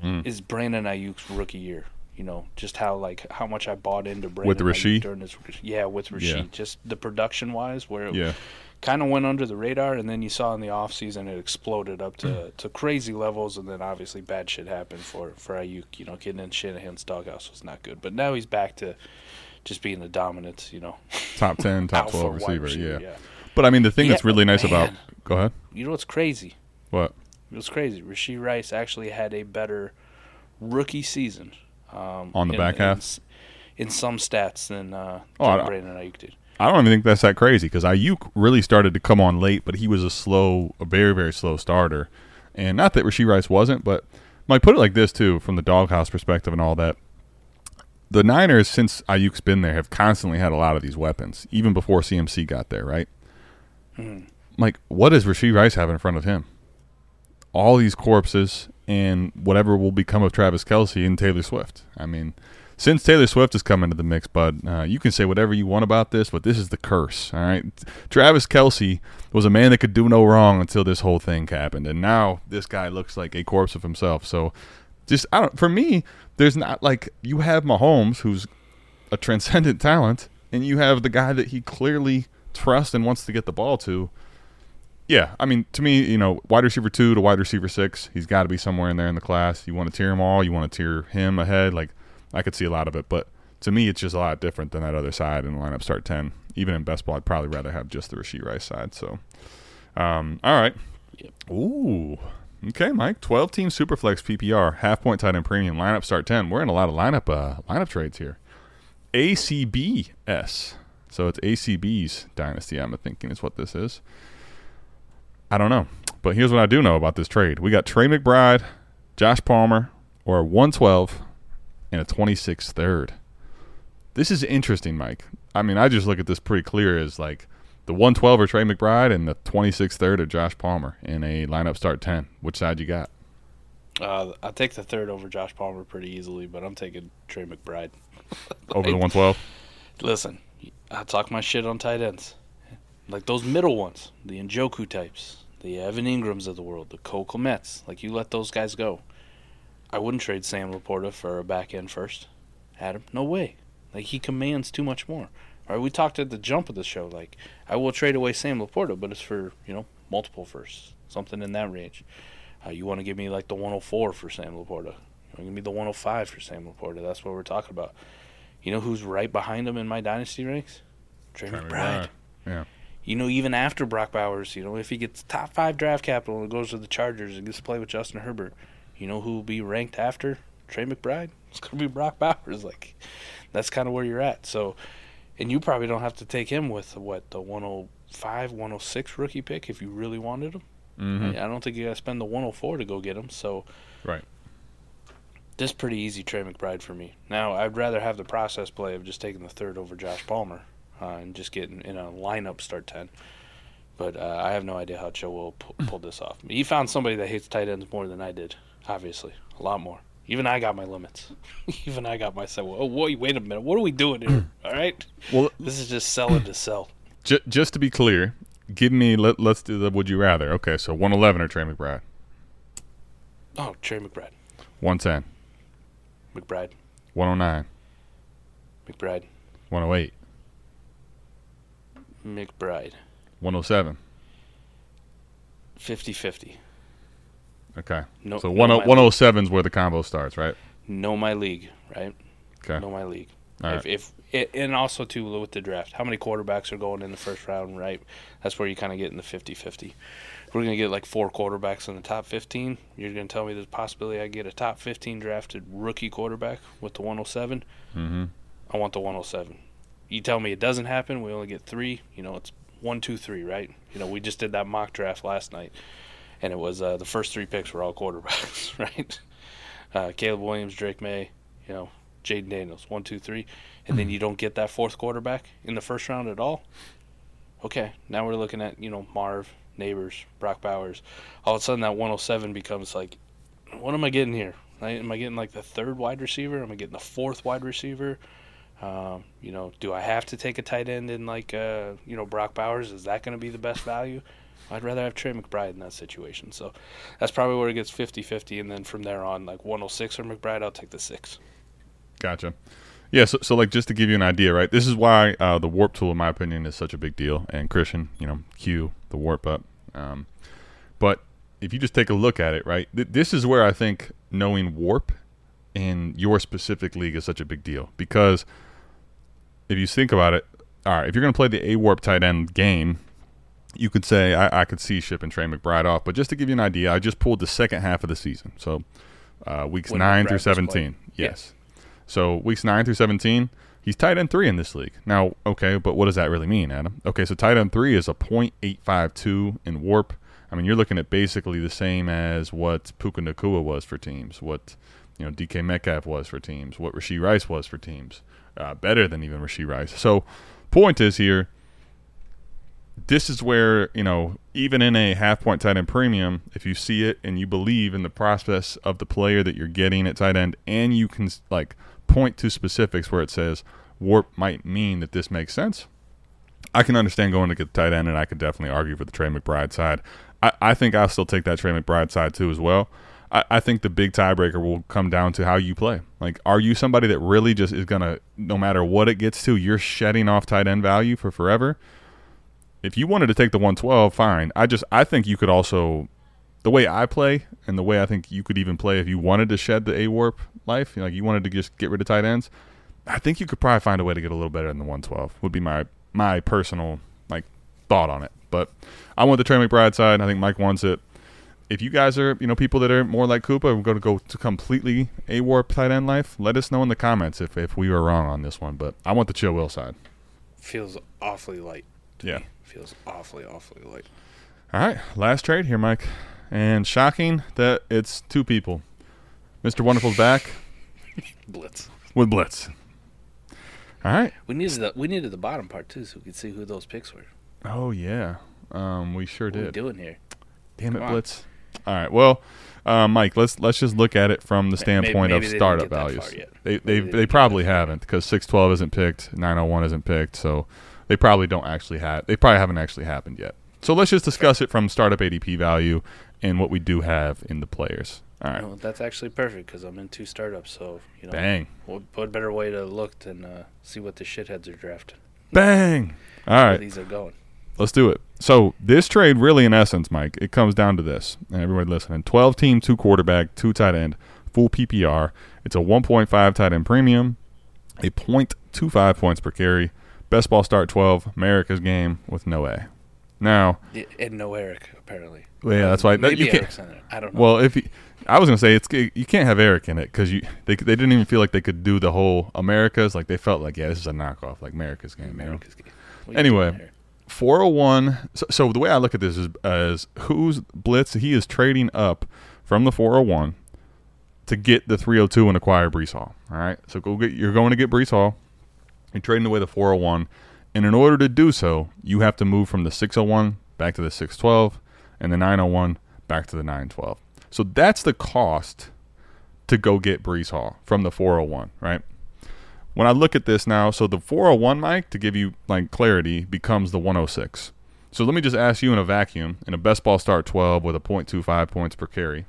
mm. is Brandon Ayuk's rookie year. You know, just how like how much I bought into Brandon with Rashee during his yeah with Rashee, yeah. Just the production wise, where it yeah. kind of went under the radar, and then you saw in the offseason it exploded up to, mm. to crazy levels, and then obviously bad shit happened for for Ayuk. You know, getting in Shanahan's doghouse was not good, but now he's back to just being the dominant. You know, top ten, top twelve receiver, receiver yeah. yeah. But I mean, the thing yeah, that's really nice man. about go ahead. You know what's crazy? What? It's crazy. Rashee Rice actually had a better rookie season. Um, on the in, back half? In, in some stats than uh, oh, Brandon Ayuk did. I don't even think that's that crazy because Ayuk really started to come on late, but he was a slow, a very, very slow starter. And not that Rashee Rice wasn't, but I put it like this, too, from the doghouse perspective and all that. The Niners, since Ayuk's been there, have constantly had a lot of these weapons, even before C M C got there, right? Mm. Like, what does Rashee Rice have in front of him? All these corpses and whatever will become of Travis Kelce and Taylor Swift. I mean, since Taylor Swift has come into the mix, bud, uh, you can say whatever you want about this, but this is the curse, all right? Travis Kelce was a man that could do no wrong until this whole thing happened, and now this guy looks like a corpse of himself. So, just I don't. For me, there's not like you have Mahomes, who's a transcendent talent, and you have the guy that he clearly trusts and wants to get the ball to. Yeah, I mean, to me, you know, wide receiver two to wide receiver six, he's got to be somewhere in there in the class. You want to tier them all. You want to tier him ahead. Like, I could see a lot of it. But to me, it's just a lot different than that other side in the lineup start ten. Even in best ball, I'd probably rather have just the Rashee Rice side. So, um, all right. Yep. Ooh. Okay, Mike. twelve-team Superflex P P R, half-point tight end premium, lineup start ten. We're in a lot of lineup uh, lineup trades here. A C B S. So it's A C B's Dynasty, I'm thinking, is what this is. I don't know, but here's what I do know about this trade. We got Trey McBride, Josh Palmer, or a one twelve, and a twenty-six third. This is interesting, Mike. I mean, I just look at this pretty clear as like the one twelve or Trey McBride and the twenty-six third or Josh Palmer in a lineup start ten. Which side you got? Uh, I take the third over Josh Palmer pretty easily, but I'm taking Trey McBride. like, over the one twelve? Listen, I talk my shit on tight ends. Like those middle ones, the Njoku types, the Evan Ingrams of the world, the Cole Kmets. Like, you let those guys go. I wouldn't trade Sam Laporta for a back end first. Adam, no way. Like, he commands too much more. All right, we talked at the jump of the show. Like, I will trade away Sam Laporta, but it's for, you know, multiple firsts, something in that range. Uh, you want to give me, like, the one oh four for Sam Laporta. You want to give me the one oh five for Sam Laporta. That's what we're talking about. You know who's right behind him in my dynasty ranks? Trey McBride. Yeah. You know, even after Brock Bowers, you know, if he gets top five draft capital and goes to the Chargers and gets to play with Justin Herbert, you know who will be ranked after Trey McBride? It's going to be Brock Bowers. Like, that's kind of where you're at. So, and you probably don't have to take him with, what, the one oh five, one oh six rookie pick if you really wanted him. Mm-hmm. I don't think you got to spend the one oh four to go get him. So, right. This is pretty easy, Trey McBride, for me. Now, I'd rather have the process play of just taking the third over Josh Palmer. Uh, and just getting in a lineup start ten. But uh, I have no idea how Joe will p- pull this off. He found somebody that hates tight ends more than I did, obviously. A lot more. Even I got my limits. Even I got myself. Oh, wait, wait a minute. What are we doing here? All right? Well, this is just selling to sell. J- just to be clear, give me, let, let's do the would you rather. Okay, so one eleven or Trey McBride? Oh, Trey McBride. one ten. McBride. one oh nine. McBride. one oh eight. McBride. one oh seven. fifty-fifty. Okay. No, so one oh seven is where the combo starts, right? Know my league, right? Okay. Know my league. All right. If, if and also, too, with the draft, how many quarterbacks are going in the first round, right? That's where you kind of get in the fifty-fifty. If we're going to get like four quarterbacks in the top fifteen, you're going to tell me there's a possibility I get a top fifteen drafted rookie quarterback with the one oh seven? Mm-hmm. I want the one oh seven. You tell me it doesn't happen, we only get three. You know, it's one, two, three, right? You know, we just did that mock draft last night, and it was uh, the first three picks were all quarterbacks, right? Uh, Caleb Williams, Drake May, you know, Jaden Daniels, one, two, three. And then you don't get that fourth quarterback in the first round at all? Okay, now we're looking at, you know, Marv, Neighbors, Brock Bowers. All of a sudden that one oh seven becomes like, what am I getting here? Am I getting like the third wide receiver? Am I getting the fourth wide receiver? Um, you know, do I have to take a tight end in like, uh, you know, Brock Bowers? Is that going to be the best value? I'd rather have Trey McBride in that situation. So that's probably where it gets fifty-fifty. And then from there on, like one oh six or McBride, I'll take the six. Gotcha. Yeah. So, so like just to give you an idea, right? This is why uh, the warp tool, in my opinion, is such a big deal. And Christian, you know, cue the warp up. Um, but if you just take a look at it, right? Th- this is where I think knowing warp in your specific league is such a big deal, because if you think about it, all right, if you're going to play the A WARP tight end game, you could say, I, I could see shipping Trey McBride off. But just to give you an idea, I just pulled the second half of the season. So uh, weeks when nine McBride through seventeen. Yes. Yeah. So weeks nine through seventeen, he's tight end three in this league. Now, okay, but what does that really mean, Adam? Okay, so tight end three is a point eight five two in warp. I mean, you're looking at basically the same as what Puka Nacua was for teams, what, you know, D K Metcalf was for teams, what Rashee Rice was for teams. Uh, better than even Rashee Rice. So, point is here, this is where, you know, even in a half-point tight end premium, if you see it and you believe in the process of the player that you're getting at tight end, and you can, like, point to specifics where it says warp might mean that this makes sense, I can understand going to get the tight end, and I could definitely argue for the Trey McBride side. I, I think I'll still take that Trey McBride side, too, as well. I, I think the big tiebreaker will come down to how you play. Like, are you somebody that really just is going to, no matter what it gets to, you're shedding off tight end value for forever? If you wanted to take the one twelve, fine. I just, I think you could also, the way I play and the way I think you could even play if you wanted to shed the A WARP life, you know, like you wanted to just get rid of tight ends, I think you could probably find a way to get a little better than the one twelve would be my my personal like thought on it. But I want the Trey McBride side. I think Mike wants it. If you guys are, you know, people that are more like Koopa and going to go to completely A WARP tight end life, let us know in the comments if, if we were wrong on this one. But I want the Chill Will side. Feels awfully light. Yeah. Me. Feels awfully, awfully light. All right. Last trade here, Mike. And shocking that it's two people. Mister Wonderful's back. Blitz. With Blitz. All right. We needed the, we needed the bottom part, too, so we could see who those picks were. Oh, yeah. Um, we sure what did. What are we doing here? Damn Come it, on. Blitz. All right. Well, uh, Mike, let's let's just look at it from the standpoint maybe, maybe of startup values. They they, they they probably haven't because six twelve isn't picked, nine oh one isn't picked, so they probably don't actually have. They probably haven't actually happened yet. So let's just discuss it from startup A D P value and what we do have in the players. All right. Well, that's actually perfect because I'm in two startups, so you know. Bang. What, what better way to look than uh, see what the shitheads are drafting? Bang. All right. Where these are going. Let's do it. So this trade really, in essence, Mike, it comes down to this. And everybody listening, twelve team, two quarterback, two tight end, full P P R. It's a one point five tight end premium, a point two five points per carry. Best ball start twelve, Merrick's game with no A. Now, and no Eric, apparently. Well, yeah, that's why. Maybe you can't, Eric's in there. I don't know. Well, if he, I was going to say, it's you can't have Eric in it because you they they didn't even feel like they could do the whole America's. Like, they felt like, yeah, this is a knockoff, like Merrick's game. America's game. Well, anyway. four oh one, so, so the way I look at this is as who's Blitz, he is trading up from the four oh one to get the three oh two and acquire Breece Hall. All right, so go get you're going to get Breece Hall and trading away the four oh one, and in order to do so, you have to move from the six oh one back to the six twelve and the nine oh one back to the nine twelve. So that's the cost to go get Breece Hall from the four oh one, right? When I look at this now, so the four oh one, Mike, to give you like clarity, becomes the one oh six. So let me just ask you in a vacuum, in a best ball start twelve with a point two five points per carry,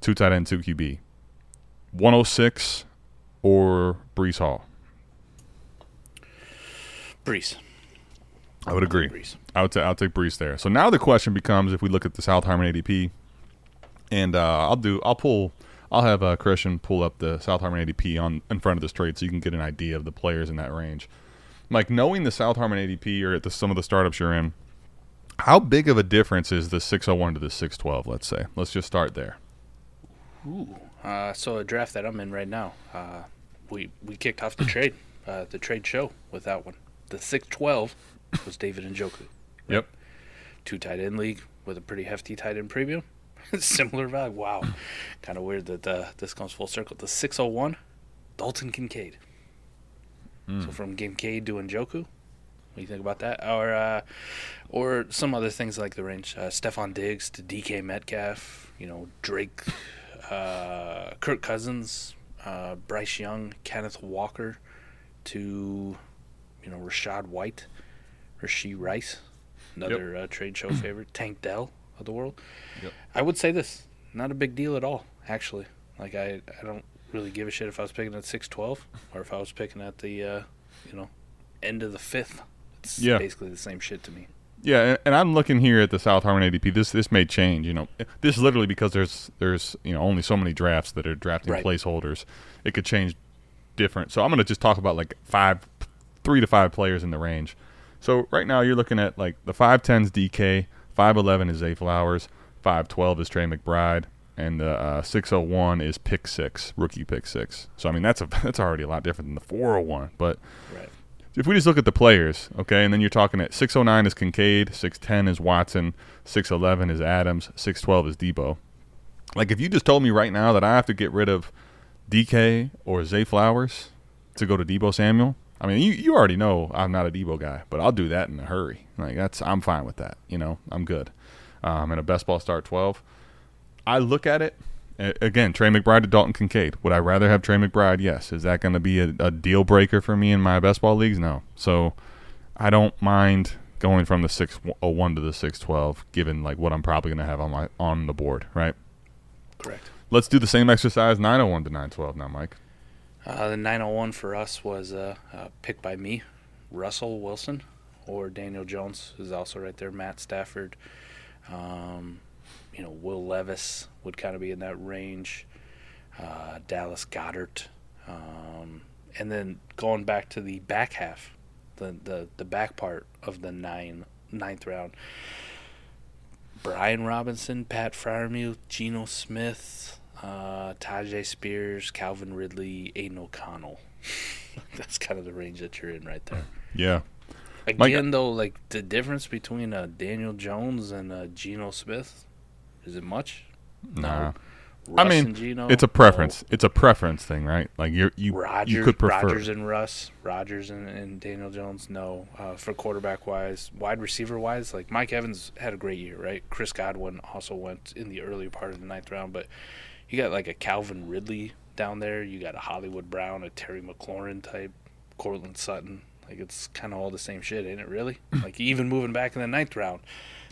two tight end, two Q B, one oh six or Breece Hall? Breece. I would agree. Breece. I would t- I'll take Breece there. So now the question becomes, if we look at the South Harmon A D P, and uh, I'll do, I'll pull. I'll have uh, Christian pull up the South Harmon A D P on in front of this trade so you can get an idea of the players in that range. Mike, knowing the South Harmon A D P or the, some of the startups you're in, how big of a difference is the six oh one to the six twelve, let's say? Let's just start there. Ooh, uh, so a draft that I'm in right now, uh, we, we kicked off the trade, uh, the trade show with that one. The six twelve was David Njoku. Right? Yep. Two tight end league with a pretty hefty tight end preview. Similar value. Wow. Kind of weird that uh, this comes full circle. The six oh one, Dalton Kincaid. Mm. So from Kincaid to Njoku, what do you think about that? Or uh, or some other things like the range. Uh, Stephon Diggs to D K Metcalf, you know, Drake, uh, Kirk Cousins, uh, Bryce Young, Kenneth Walker to, you know, Rashad White, Rashee Rice, another yep. uh, trade show favorite, Tank Dell. Of the world. Yep. I would say this, not a big deal at all, actually. Like, I, I don't really give a shit if I was picking at six twelve or if I was picking at the, uh, you know, end of the fifth. It's yeah. basically the same shit to me. Yeah, and I'm looking here at the South Harmon A D P. This this may change, you know. This is literally because there's, there's you know, only so many drafts that are drafting right. placeholders. It could change different. So I'm going to just talk about, like, five, three to five players in the range. So right now you're looking at, like, the five tens D K, five eleven is Zay Flowers, five twelve is Trey McBride, and the uh, six oh one is pick six, rookie pick six. So, I mean, that's a that's already a lot different than the four oh one. But right. if we just look at the players, okay, and then you're talking at six oh nine is Kincaid, six ten is Watson, six eleven is Adams, six twelve is Debo. Like, if you just told me right now that I have to get rid of D K or Zay Flowers to go to Debo Samuel, I mean, you, you already know I'm not a Debo guy, but I'll do that in a hurry. Like that's I'm fine with that. You know, I'm good. Um, and a best ball start twelve. I look at it, again, Trey McBride to Dalton Kincaid. Would I rather have Trey McBride? Yes. Is that going to be a, a deal breaker for me in my best ball leagues? No. So I don't mind going from the six oh one to the six twelve, given like what I'm probably going to have on my on the board, right? Correct. Let's do the same exercise, nine oh one to nine twelve now, Mike. Uh, the nine oh one for us was uh, uh, picked by me, Russell Wilson, or Daniel Jones, who's also right there, Matt Stafford. Um, you know, Will Levis would kind of be in that range, uh, Dallas Goedert. Um, and then going back to the back half, the, the, the back part of the nine, ninth round, Brian Robinson, Pat Freiermuth, Geno Smith, uh, Tajay Spears, Calvin Ridley, Aiden O'Connell. That's kind of the range that you're in right there. Yeah. Again, Mike, though, like the difference between uh, Daniel Jones and uh, Geno Smith, is it much? Nah. No. Russ I mean, Geno, it's a preference. No. It's a preference thing, right? Like you're, you, Rodgers, you could prefer Rodgers and Russ, Rodgers and, and Daniel Jones. No, uh, for quarterback wise, wide receiver wise, like Mike Evans had a great year, right? Chris Godwin also went in the earlier part of the ninth round, but you got like a Calvin Ridley down there. You got a Hollywood Brown, a Terry McLaurin type, Cortland Sutton. Like it's kind of all the same shit, ain't it? Really? Like even moving back in the ninth round.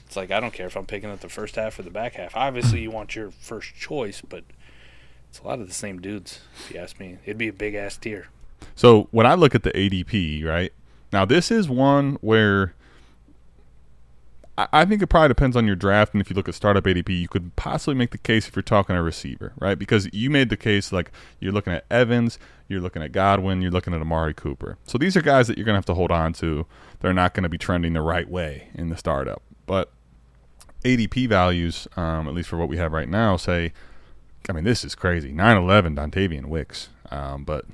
It's like, I don't care if I'm picking up the first half or the back half. Obviously, you want your first choice, but it's a lot of the same dudes, if you ask me. It'd be a big-ass tier. So when I look at the A D P, right, now this is one where I, I think it probably depends on your draft, and if you look at startup A D P, you could possibly make the case if you're talking a receiver, right, because you made the case like you're looking at Evans, you're looking at Godwin, you're looking at Amari Cooper. So these are guys that you're going to have to hold on to. They're not going to be trending the right way in the startup, but A D P values, um, at least for what we have right now, say, I mean, this is crazy. nine eleven, Dontavian Wicks. Um, but,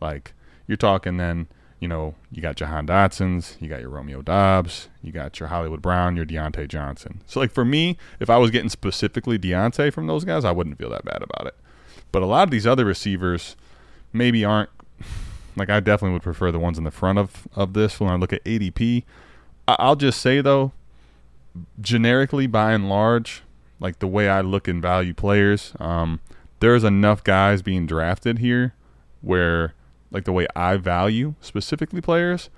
like, you're talking then, you know, you got Jahan Dotson's, you got your Romeo Dobbs, you got your Hollywood Brown, your Deontay Johnson. So, like, for me, if I was getting specifically Deontay from those guys, I wouldn't feel that bad about it. But a lot of these other receivers maybe aren't, like, I definitely would prefer the ones in the front of, of this when I look at A D P. I, I'll just say, though, generically, by and large, like the way I look and value players, um, there's enough guys being drafted here where, like the way I value specifically players,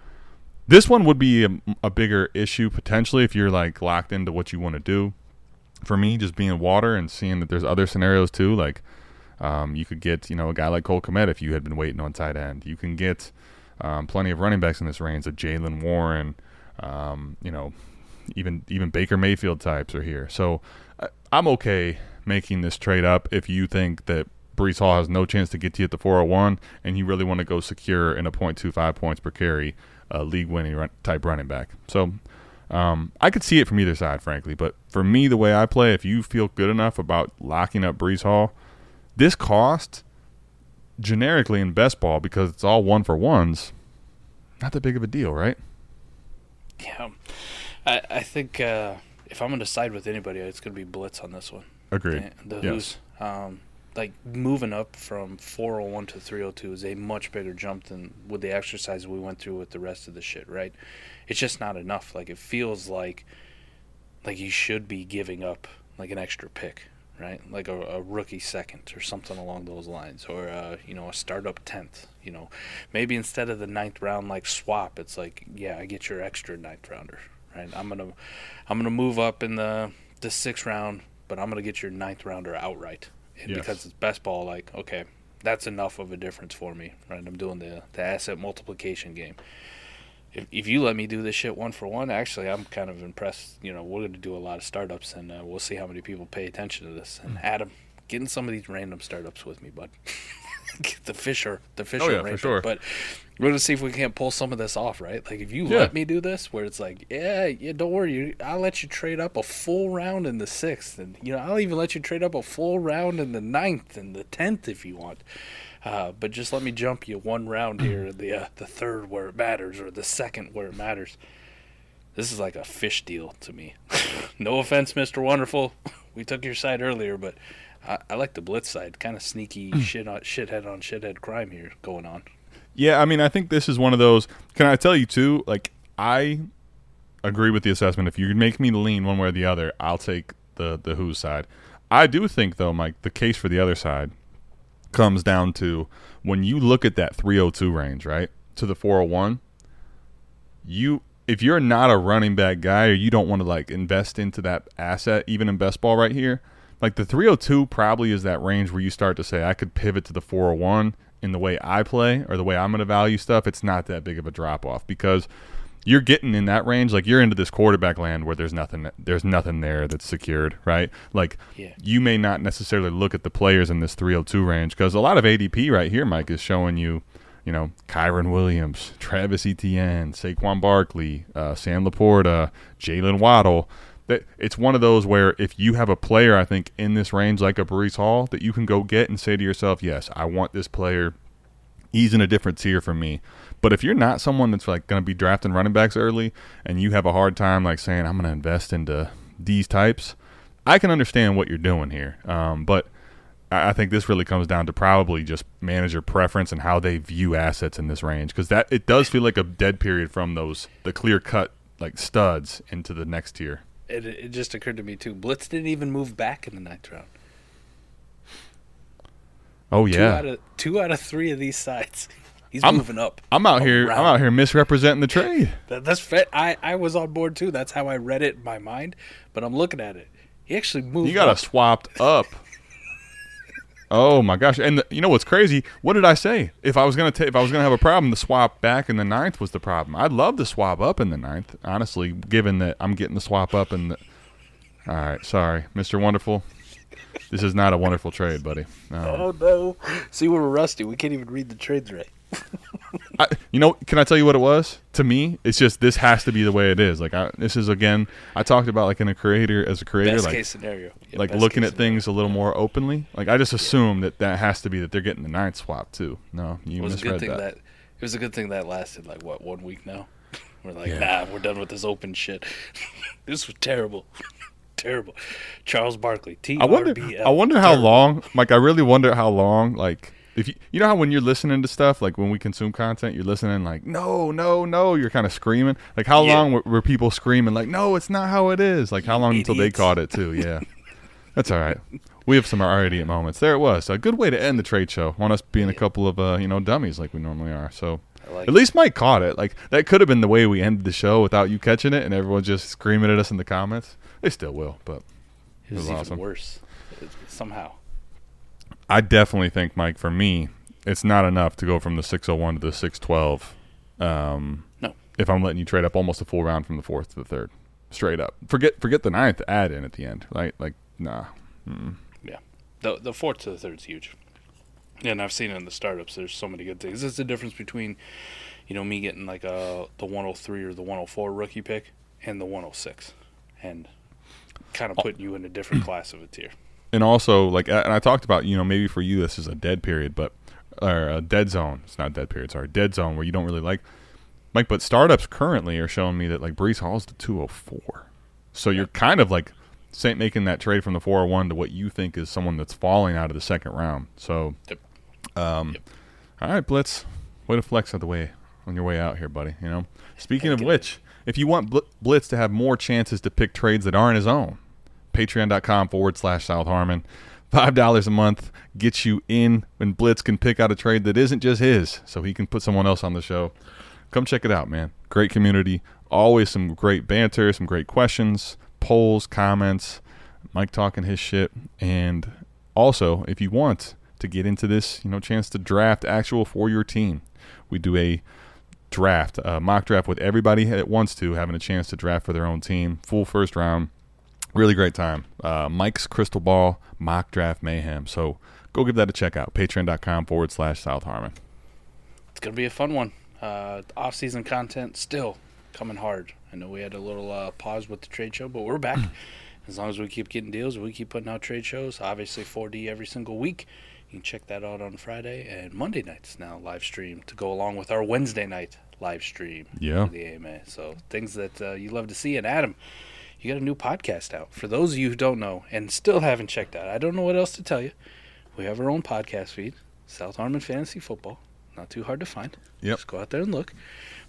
this one would be a, a bigger issue potentially if you're like locked into what you want to do. For me, just being water and seeing that there's other scenarios too, like um, you could get, you know, a guy like Cole Kmet if you had been waiting on tight end. You can get um, plenty of running backs in this range, a Jalen Warren, um, you know, Even even Baker Mayfield types are here. So I, I'm okay making this trade up if you think that Breece Hall has no chance to get to you at the four oh one and you really want to go secure in a point two five points per carry uh, league-winning run, type running back. So um, I could see it from either side, frankly. But for me, the way I play, if you feel good enough about locking up Breece Hall, this cost generically in best ball because it's all one-for-ones, not that big of a deal, right? Yeah. I, I think uh, if I'm going to side with anybody, it's going to be Blitz on this one. Agreed. The, the yes. Who's, um, like, moving up from four oh one to three oh two is a much bigger jump than with the exercise we went through with the rest of the shit, right? It's just not enough. Like, it feels like like you should be giving up, like, an extra pick, right? Like a, a rookie second or something along those lines or, uh, you know, a startup tenth. You know, maybe instead of the ninth round, like, swap, it's like, yeah, I get your extra ninth rounder. Right. I'm gonna, I'm gonna move up in the the sixth round, but I'm gonna get your ninth rounder outright, and yes. Because it's best ball. Like, okay, that's enough of a difference for me. Right, I'm doing the, the asset multiplication game. If if you let me do this shit one for one, actually, I'm kind of impressed. You know, we're gonna do a lot of startups, and uh, we'll see how many people pay attention to this. And Adam, get in some of these random startups with me, bud. the Fisher, the Fisher, oh yeah, for sure. But we're gonna see if we can't pull some of this off, right? Like if you yeah. let me do this, where it's like, yeah, yeah, don't worry, I'll let you trade up a full round in the sixth, and you know, I'll even let you trade up a full round in the ninth and the tenth if you want. Uh, but just let me jump you one round here, the uh, the third where it matters, or the second where it matters. This is like a fish deal to me. No offense, Mister Wonderful. We took your side earlier, but. I, I like the blitz side, kind of sneaky shit on, shithead on shithead crime here going on. Yeah, I mean, I think this is one of those. Can I tell you, too, like, I agree with the assessment. If you make me lean one way or the other, I'll take the, the who's side. I do think, though, Mike, the case for the other side comes down to when you look at that three oh two range, right, to the four oh one, you – if you're not a running back guy or you don't want to, like, invest into that asset, even in best ball right here – like the three oh two probably is that range where you start to say, I could pivot to the four oh one in the way I play or the way I'm going to value stuff. It's not that big of a drop-off because you're getting in that range. Like, you're into this quarterback land where there's nothing there's nothing there that's secured, right? Like, yeah. You may not necessarily look at the players in this three oh two range because a lot of A D P right here, Mike, is showing you, you know, Kyron Williams, Travis Etienne, Saquon Barkley, uh, Sam Laporta, Jalen Waddle. That it's one of those where if you have a player, I think, in this range like a Breece Hall that you can go get and say to yourself, yes, I want this player. He's in a different tier for me. But if you're not someone that's like going to be drafting running backs early and you have a hard time like saying, I'm going to invest into these types, I can understand what you're doing here. Um, but I think this really comes down to probably just manager preference and how they view assets in this range, because that it does feel like a dead period from those the clear cut like studs into the next tier. It, it just occurred to me too. Blitz didn't even move back in the ninth round. Oh yeah, two out of, two out of three of these sides, he's I'm, moving up. I'm out here. Round. I'm out here misrepresenting the trade. that, that's I I was on board too. That's how I read it in my mind. But I'm looking at it. He actually moved. You got up. A swapped up. Oh my gosh! And the, you know what's crazy? What did I say? If I was gonna ta- if I was gonna have a problem, the swap back in the ninth was the problem. I'd love to swap up in the ninth, honestly. Given that I'm getting the swap up in the. All right, sorry, Mister Wonderful. This is not a wonderful trade, buddy. Um, oh no! See, we're rusty. We can't even read the trades right. I, you know, can I tell you what it was? To me, it's just this has to be the way it is. Like I, this is again, I talked about like in a creator as a creator, best like, case scenario, yeah, like looking at scenario. Things a little more openly. Like I just assume yeah. that that has to be that they're getting the ninth swap too. No, you it was misread a good thing that. that. It was a good thing that lasted like what one week now. We're like, yeah. nah, we're done with this open shit. This was terrible. Terrible. Charles Barkley. T R B L. I wonder. I wonder how terrible. long. Like I really wonder how long. Like. If you, you know how when you're listening to stuff, like when we consume content, you're listening like, no, no, no, you're kind of screaming. Like how yeah. long were, were people screaming like, no, it's not how it is. Like how long Idiots. Until they caught it too. Yeah. That's all right. We have some of our idiot moments. There it was. A good way to end the trade show on us being yeah. a couple of, uh, you know, dummies like we normally are. So like at it. least Mike caught it. Like that could have been the way we ended the show without you catching it and everyone just screaming at us in the comments. They still will, but it was, it was even awesome. Worse somehow. I definitely think, Mike, for me, it's not enough to go from the six oh one to the six twelve. Um, no. If I'm letting you trade up almost a full round from the fourth to the third, straight up. Forget forget the ninth add in at the end, right? Like, nah. Mm-mm. Yeah. The the fourth to the third is huge. Yeah, and I've seen it in the startups. There's so many good things. It's the difference between, you know, me getting like a, the one oh three or the one oh four rookie pick and the one oh six and kind of putting you in a different class of a tier. And also, like, and I talked about, you know, maybe for you this is a dead period, but or a dead zone. It's not dead period. Sorry, dead zone where you don't really like, Mike. But startups currently are showing me that like Breece Hall's the two oh four, so yeah. you're kind of like Saint making that trade from the four oh one to what you think is someone that's falling out of the second round. So, yep. um, yep. all right, Blitz, way to flex out the way on your way out here, buddy. You know, speaking of which, if you want Blitz to have more chances to pick trades that aren't his own. Patreon.com forward slash South Harmon. five dollars a month gets you in when Blitz can pick out a trade that isn't just his, so he can put someone else on the show. Come check it out, man. Great community. Always some great banter, some great questions, polls, comments, Mike talking his shit. And also, if you want to get into this, you know, chance to draft actual for your team, we do a draft, a mock draft with everybody that wants to, having a chance to draft for their own team, full first round. Really great time. Uh, Mike's Crystal Ball, Mock Draft Mayhem. So go give that a check out. Patreon.com forward slash South Harmon. It's going to be a fun one. Uh, off-season content still coming hard. I know we had a little uh, pause with the trade show, but we're back. As long as we keep getting deals, we keep putting out trade shows. Obviously, four D every single week. You can check that out on Friday and Monday nights now live stream to go along with our Wednesday night live stream. Yeah. For the A M A. So things that uh, you love to see. And Adam, you got a new podcast out. For those of you who don't know and still haven't checked out, I don't know what else to tell you. We have our own podcast feed, South Harmon Fantasy Football. Not too hard to find. Yep. Just go out there and look.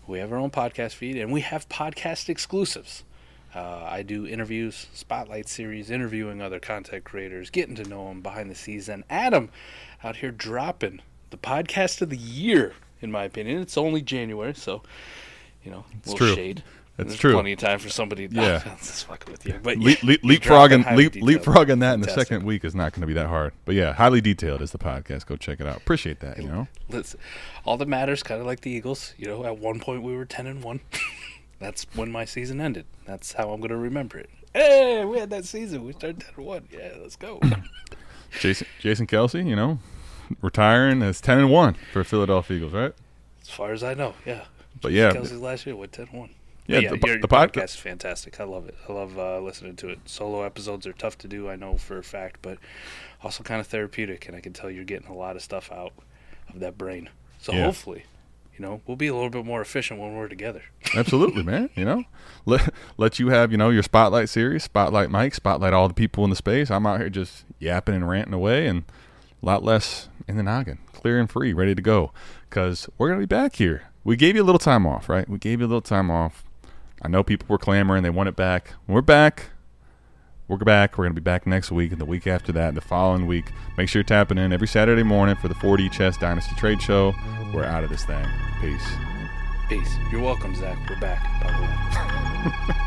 We have our own podcast feed, and we have podcast exclusives. Uh, I do interviews, spotlight series, interviewing other content creators, getting to know them behind the scenes. And Adam out here dropping the podcast of the year, in my opinion. It's only January, so, you know, it's a little true. Shade. That's There's true. Plenty of time for somebody to yeah. fuck with you. But leap, leap, leapfrogging, leap, leapfrogging that in the Fantastic. second week is not going to be that hard. But yeah, highly detailed is the podcast. Go check it out. Appreciate that. You know, Let's, all that matters, kind of like the Eagles. You know, at one point we were ten and one. That's when my season ended. That's how I'm going to remember it. Hey, we had that season. We started ten and one. Yeah, let's go. Jason, Jason Kelce, you know, retiring as ten and one for Philadelphia Eagles, right? As far as I know, yeah. But Jason yeah, Kelce's last year went ten and one. Yeah, yeah, the, your, the podcast, podcast is fantastic. I love it. I love uh, listening to it. Solo episodes are tough to do, I know for a fact, but also kind of therapeutic, and I can tell you're getting a lot of stuff out of that brain. So yeah. hopefully, you know, we'll be a little bit more efficient when we're together. Absolutely, man. You know, let, let you have, you know, your Spotlight series, Spotlight Mike, Spotlight all the people in the space. I'm out here just yapping and ranting away and a lot less in the noggin, clear and free, ready to go, because we're going to be back here. We gave you a little time off, right? We gave you a little time off. I know people were clamoring. They want it back. We're back. We're back. We're going to be back next week and the week after that and the following week. Make sure you're tapping in every Saturday morning for the Forty Chess Dynasty Trade Show. We're out of this thing. Peace. Peace. You're welcome, Zach. We're back, by the way.